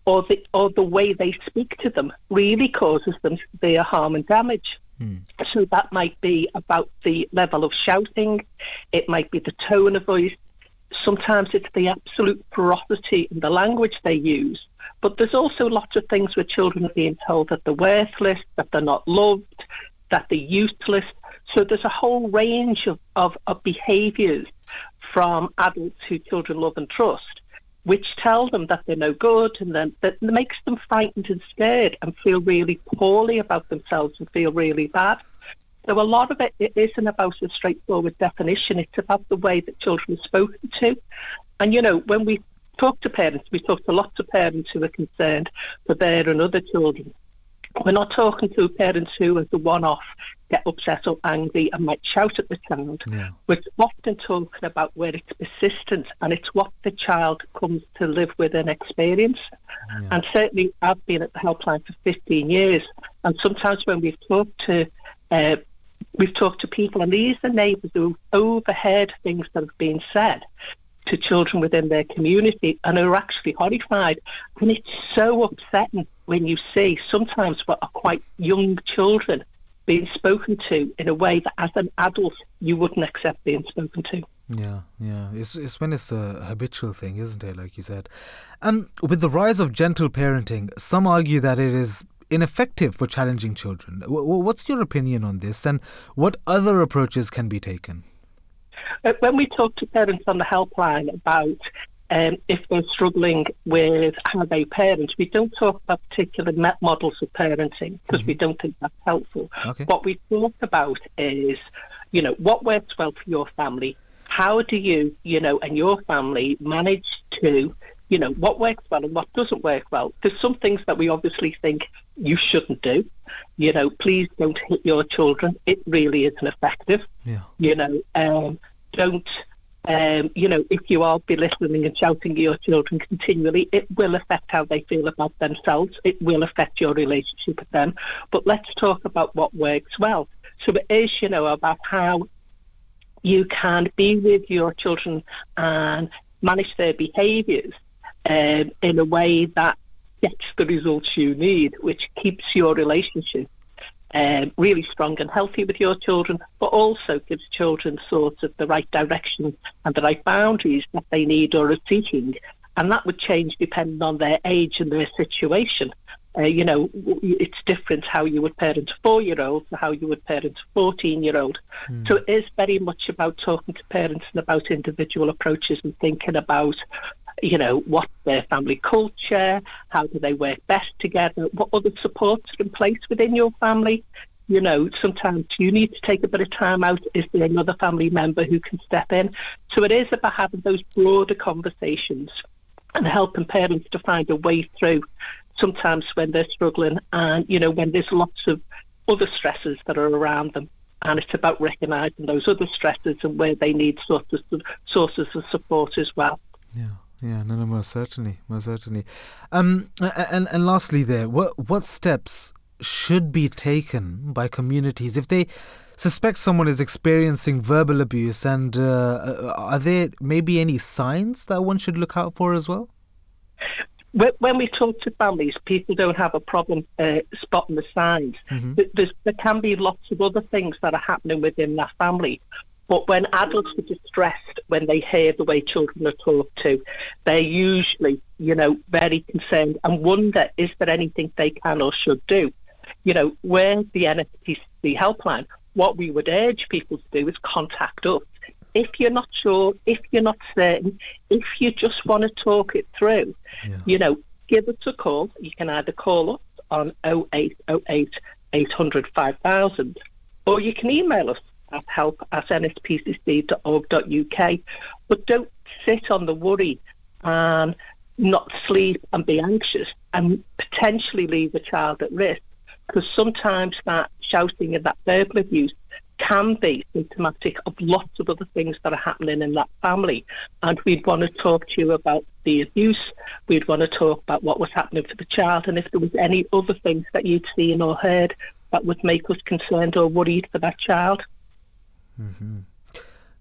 or the way they speak to them, really causes them severe harm and damage. So that might be about the level of shouting, it might be the tone of voice, sometimes it's the absolute ferocity in the language they use. But there's also lots of things where children are being told that they're worthless, that they're not loved, that they're useless. So there's a whole range of behaviours from adults who children love and trust, which tell them that they're no good, and then that makes them frightened and scared and feel really poorly about themselves and feel really bad. So a lot of it isn't about a straightforward definition. It's about the way that children are spoken to. And, you know, when we talk to parents, we talk to lots of parents who are concerned for their and other children. We're not talking to parents who, as a one-off, get upset or angry and might shout at the child. Yeah. We're often talking about where it's persistent, and it's what the child comes to live with and experience. Yeah. And certainly I've been at the helpline for 15 years, and sometimes when we've talked to people, and these are neighbours who've overheard things that have been said to children within their community and are actually horrified. And it's so upsetting when you see sometimes what are quite young children being spoken to in a way that as an adult you wouldn't accept being spoken to. Yeah. It's when it's a habitual thing, isn't it, like you said. With the rise of gentle parenting, some argue that it is ineffective for challenging children. What's your opinion on this, and what other approaches can be taken? When we talk to parents on the helpline about if they're struggling with how they parent, we don't talk about particular models of parenting because we don't think that's helpful. Okay. What we talk about is, you know, what works well for your family. How do you, you know, and your family manage to, you know, what works well and what doesn't work well? There's some things that we obviously think you shouldn't do. You know, please don't hit your children. It really isn't effective. Yeah. You know, don't... you know, if you are belittling and shouting at your children continually, it will affect how they feel about themselves. It will affect your relationship with them. But let's talk about what works well. So it is, you know, about how you can be with your children and manage their behaviours in a way that gets the results you need, which keeps your relationship really strong and healthy with your children, but also gives children sort of the right direction and the right boundaries that they need or are seeking. And that would change depending on their age and their situation. You know, it's different how you would parent a 4-year-old to how you would parent a 14-year-old. So it is very much about talking to parents and about individual approaches and thinking about, you know, what's their family culture, how do they work best together, what other supports are in place within your family. You know, sometimes you need to take a bit of time out. Is there another family member who can step in? So it is about having those broader conversations and helping parents to find a way through sometimes when they're struggling and, you know, when there's lots of other stresses that are around them. And it's about recognising those other stresses and where they need sources of support as well. Yeah. Yeah, no, most certainly. And lastly there, what steps should be taken by communities if they suspect someone is experiencing verbal abuse? And are there maybe any signs that one should look out for as well? When we talk to families, people don't have a problem spotting the signs. There can be lots of other things that are happening within that family. But when adults are distressed, when they hear the way children are talked to, they're usually, you know, very concerned and wonder, is there anything they can or should do? You know, we're the NFPC helpline. What we would urge people to do is contact us. If you're not sure, if you're not certain, if you just want to talk it through, you know, give us a call. You can either call us on 0808 800 5000 or you can email us at help@nspcc.org.uk. But don't sit on the worry and not sleep and be anxious and potentially leave a child at risk, because sometimes that shouting and that verbal abuse can be symptomatic of lots of other things that are happening in that family. And we'd want to talk to you about the abuse. We'd want to talk about what was happening for the child and if there was any other things that you'd seen or heard that would make us concerned or worried for that child.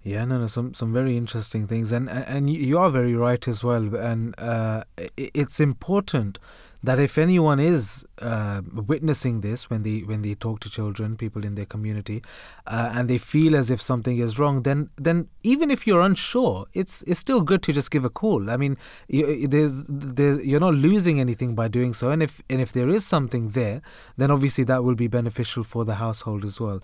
Yeah, no, some very interesting things, and you are very right as well. And it's important that if anyone is witnessing this when they talk to children, people in their community, and they feel as if something is wrong, then even if you're unsure, it's still good to just give a call. I mean, you're not losing anything by doing so. And if there is something there, then obviously that will be beneficial for the household as well.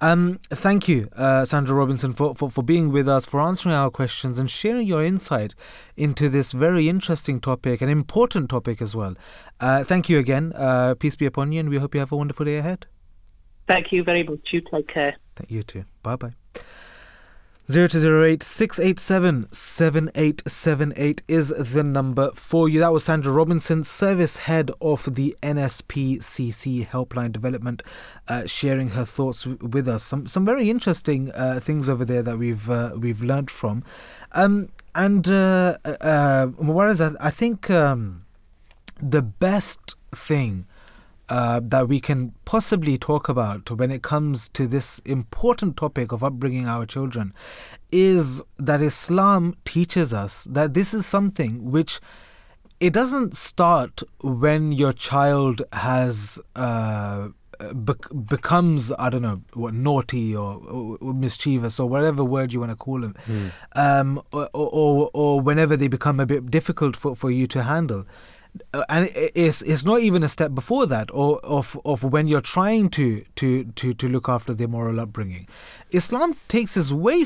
Thank you, Sandra Robinson, for being with us, for answering our questions and sharing your insight into this very interesting topic, an important topic as well. Thank you again. Peace be upon you, and we hope you have a wonderful day ahead. Thank you very much. You take care. Thank you too. Bye-bye. 0208-687-7878 is the number for you. That was Sandra Robinson, Service Head of the NSPCC Helpline Development, sharing her thoughts with us. Some very interesting things over there that we've learned from. Mubaraz, I think the best thing that we can possibly talk about when it comes to this important topic of upbringing our children is that Islam teaches us that this is something which it doesn't start when your child has becomes, I don't know, what, naughty or mischievous or whatever word you want to call them, or whenever they become a bit difficult for you to handle. And it's not even a step before that, or of when you're trying to look after their moral upbringing. Islam takes us way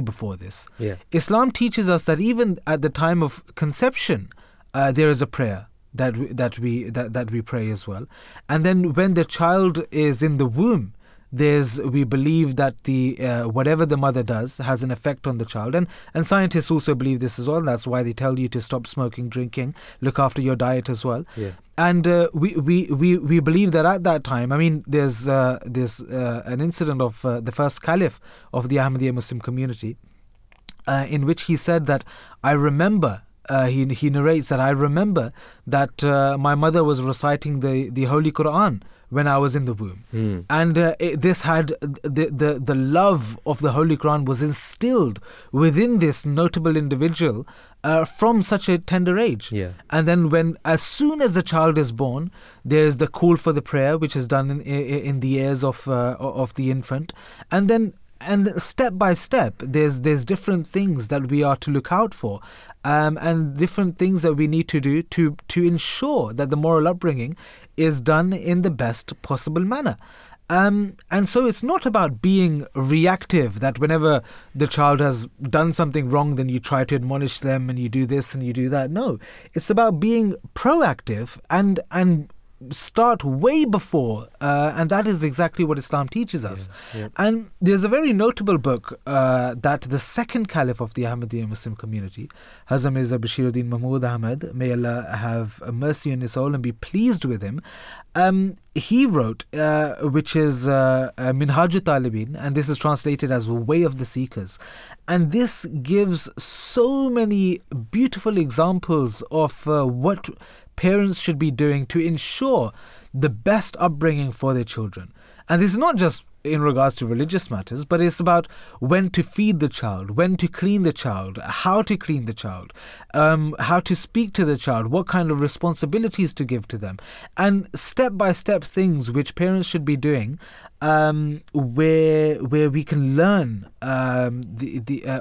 before this. Yeah. Islam teaches us that even at the time of conception, there is a prayer that we pray as well. And then when the child is in the womb, we believe that the whatever the mother does has an effect on the child, and scientists also believe this as well. That's why they tell you to stop smoking, drinking, look after your diet as well. Yeah. And we believe that at that time, I mean, there's an incident of the first caliph of the Ahmadiyya Muslim community, in which he said that I remember. He narrates that I remember that my mother was reciting the Holy Quran when I was in the womb, and this had the love of the Holy Quran was instilled within this notable individual from such a tender age. Yeah. And then as soon as the child is born, there is the call for the prayer, which is done in the ears of the infant, and then. And step by step, there's different things that we are to look out for, and different things that we need to do to ensure that the moral upbringing is done in the best possible manner. And so it's not about being reactive, that whenever the child has done something wrong, then you try to admonish them and you do this and you do that. No, it's about being proactive and start way before, and that is exactly what Islam teaches us. Yeah, yeah. And there's a very notable book that the second caliph of the Ahmadiyya Muslim community, Hazrat Mirza Bashiruddin Mahmud Ahmad, may Allah have mercy on his soul and be pleased with him, he wrote, which is Minhajul Talibin, and this is translated as Way of the Seekers. And this gives so many beautiful examples of what parents should be doing to ensure the best upbringing for their children. And this is not just in regards to religious matters, but it's about when to feed the child, when to clean the child, how to clean the child, how to speak to the child, what kind of responsibilities to give to them, and step-by-step things which parents should be doing, where we can learn,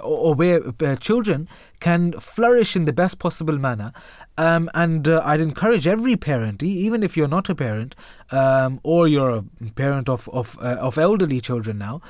or where children can flourish in the best possible manner. And I'd encourage every parent, even if you're not a parent, or you're a parent of elderly children now,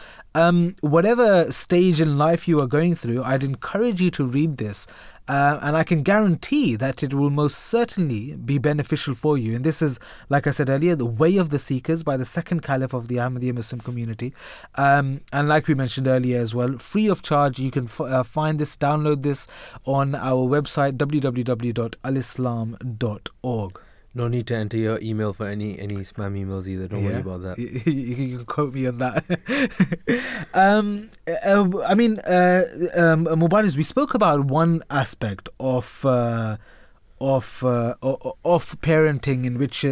whatever stage in life you are going through, I'd encourage you to read this. And I can guarantee that it will most certainly be beneficial for you. And this is, like I said earlier, The Way of the Seekers by the second caliph of the Ahmadiyya Muslim community. And like we mentioned earlier as well, free of charge, you can find this, download this on our website, www.alislam.org. No need to enter your email for any spam emails either. Don't worry about that. You can quote me on that. Mubaraz, we spoke about one aspect of parenting in which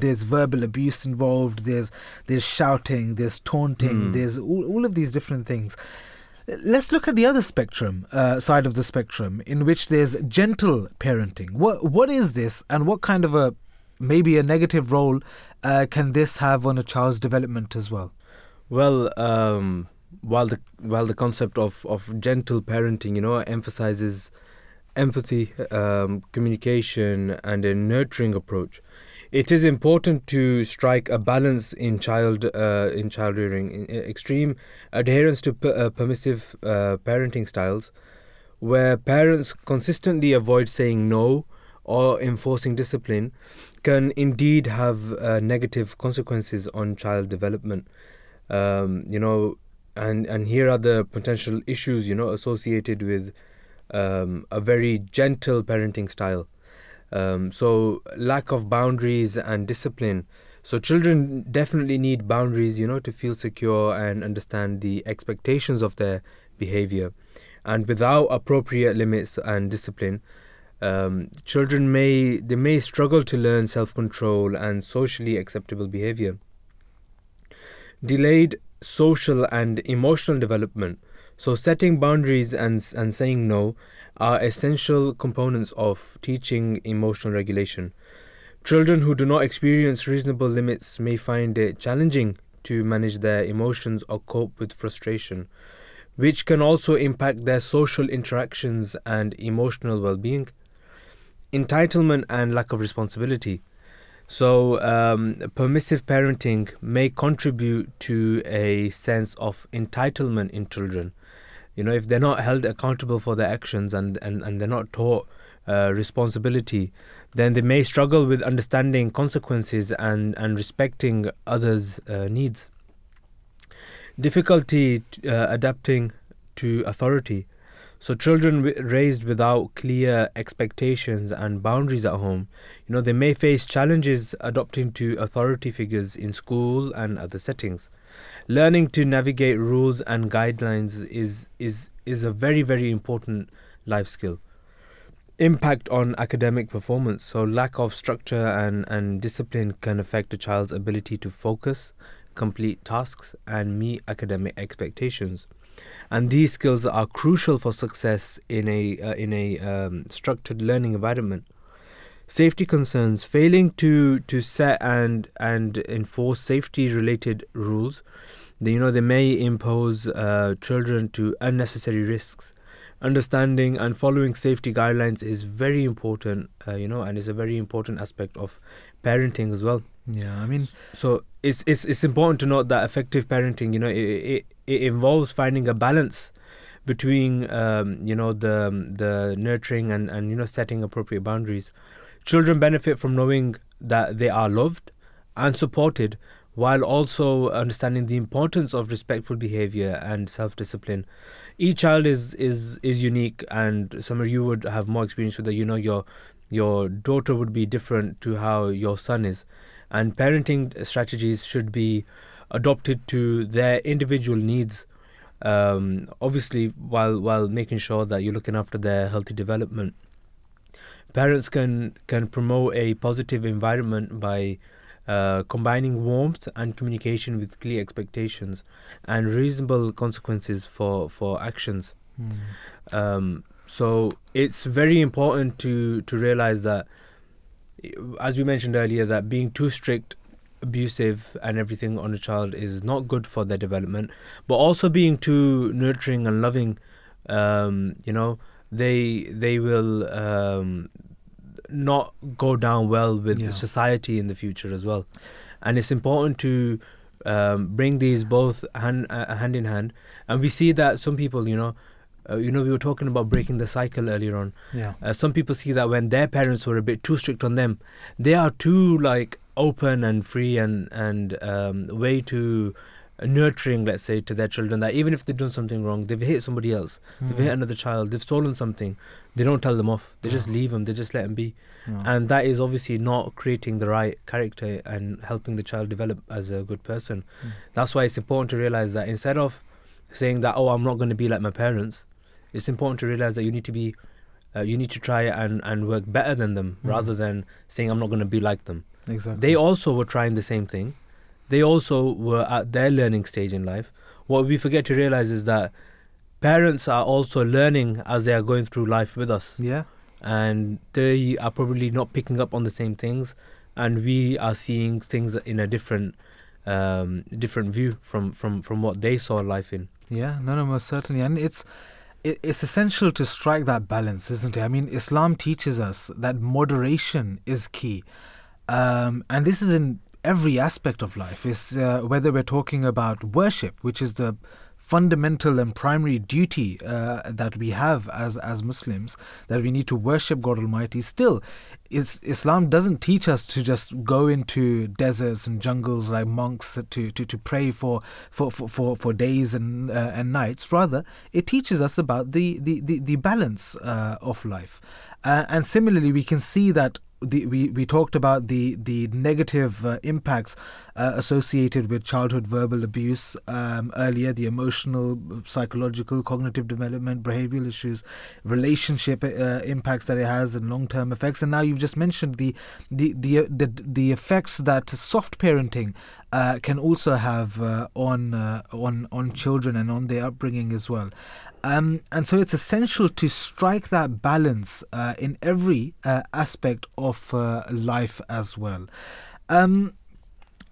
there's verbal abuse involved. There's shouting. There's taunting. There's all of these different things. Let's look at the other side of the spectrum, in which there's gentle parenting. What is this, and what kind of maybe a negative role can this have on a child's development as well? Well, while the concept of gentle parenting, emphasizes empathy, communication, and a nurturing approach, it is important to strike a balance in child rearing. Extreme adherence to permissive parenting styles, where parents consistently avoid saying no or enforcing discipline, can indeed have negative consequences on child development. And here are the potential issues associated with a very gentle parenting style. So lack of boundaries and discipline. So children definitely need boundaries, to feel secure and understand the expectations of their behavior. And without appropriate limits and discipline, children may struggle to learn self-control and socially acceptable behavior. Delayed social and emotional development. So setting boundaries and saying no are essential components of teaching emotional regulation. Children who do not experience reasonable limits may find it challenging to manage their emotions or cope with frustration, which can also impact their social interactions and emotional well-being. entitlement and lack of responsibility. So permissive parenting may contribute to a sense of entitlement in children. You know, if they're not held accountable for their actions and they're not taught responsibility, then they may struggle with understanding consequences and respecting others' needs. Difficulty adapting to authority. So children raised without clear expectations and boundaries at home, you know, they may face challenges adapting to authority figures in school and other settings. Learning to navigate rules and guidelines is a very, very important life skill. Impact on academic performance. So lack of structure and discipline can affect a child's ability to focus, complete tasks, and meet academic expectations. And these skills are crucial for success in a structured learning environment. Safety concerns. Failing to set and enforce safety related rules, they may impose children to unnecessary risks. Understanding and following safety guidelines is very important, and is a very important aspect of parenting as well. Yeah, I mean, so it's important to note that effective parenting, it involves finding a balance between, the nurturing and setting appropriate boundaries. Children benefit from knowing that they are loved and supported, while also understanding the importance of respectful behavior and self-discipline. Each child is unique, and Sammar, you would have more experience with that. Your daughter would be different to how your son is. And parenting strategies should be adopted to their individual needs, obviously while making sure that you're looking after their healthy development. Parents can promote a positive environment by combining warmth and communication with clear expectations and reasonable consequences for actions. So it's very important to realize that, as we mentioned earlier, that being too strict, abusive and everything on a child is not good for their development, but also being too nurturing and loving, they will not go down well with society in the future as well. And it's important to bring these both hand in hand. And we see that some people, we were talking about breaking the cycle earlier on. Yeah. Some people see that when their parents were a bit too strict on them, they are too open and free and way too nurturing, let's say, to their children, that even if they've done something wrong, they've hit somebody else, they've hit another child, they've stolen something, they don't tell them off. They just leave them. They just let them be. And that is obviously not creating the right character and helping the child develop as a good person. That's why it's important to realise that instead of saying that, I'm not going to be like my parents, it's important to realize that you need to try and work better than them, rather than saying I'm not going to be like them. Exactly. They also were trying the same thing. They also were at their learning stage in life. What we forget to realize is that parents are also learning as they are going through life with us. Yeah. And they are probably not picking up on the same things, and we are seeing things in a different view from what they saw life in. Yeah, no, most certainly. And it's essential to strike that balance, isn't it? I mean, Islam teaches us that moderation is key. And this is in every aspect of life. It's whether we're talking about worship, which is the fundamental and primary duty that we have as Muslims, that we need to worship God Almighty. Still, Islam doesn't teach us to just go into deserts and jungles like monks to pray for days and nights. Rather, it teaches us about the balance of life. And similarly, we can see that we talked about the negative impacts associated with childhood verbal abuse earlier, the emotional, psychological, cognitive development, behavioural issues, relationship impacts that it has, and long-term effects. And now you've just mentioned the effects that soft parenting can also have on children and on their upbringing as well. And so it's essential to strike that balance in every aspect of life as well.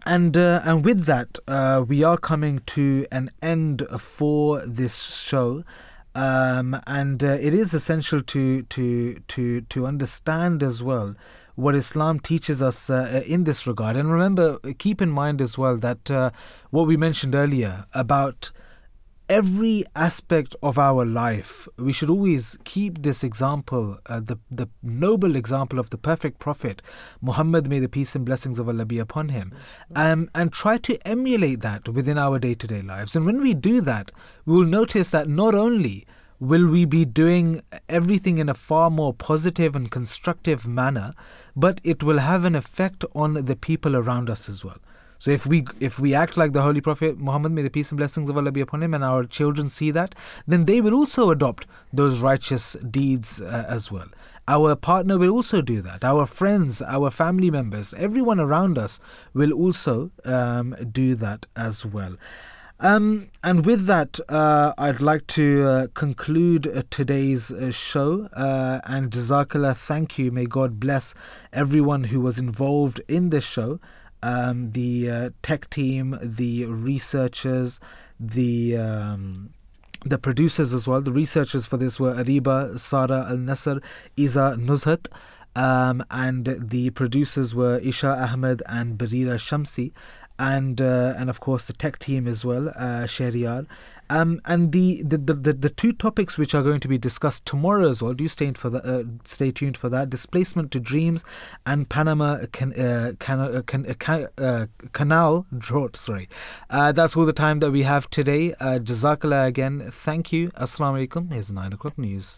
And with that, we are coming to an end for this show. And it is essential to understand as well what Islam teaches us in this regard. And remember, keep in mind as well that what we mentioned earlier about every aspect of our life, we should always keep this example, the noble example of the perfect Prophet, Muhammad, may the peace and blessings of Allah be upon him, and try to emulate that within our day-to-day lives. And when we do that, we will notice that not only will we be doing everything in a far more positive and constructive manner, but it will have an effect on the people around us as well. So if we act like the Holy Prophet Muhammad, may the peace and blessings of Allah be upon him, and our children see that, then they will also adopt those righteous deeds as well. Our partner will also do that. Our friends, our family members, everyone around us will also do that as well. And with that, I'd like to conclude today's show. And Jazakallah, thank you. May God bless everyone who was involved in this show. The tech team, the researchers, the producers as well. The researchers for this were Ariba, Sara Al-Nasr, Iza Nuzhat, and the producers were Isha Ahmed and Barira Shamsi, and of course the tech team as well, Shehryar. And the two topics which are going to be discussed tomorrow as well, do stay tuned for that, displacement to dreams and Panama Canal drought, sorry. That's all the time that we have today. Jazakallah again. Thank you. Assalamu alaikum. Here's 9 o'clock news.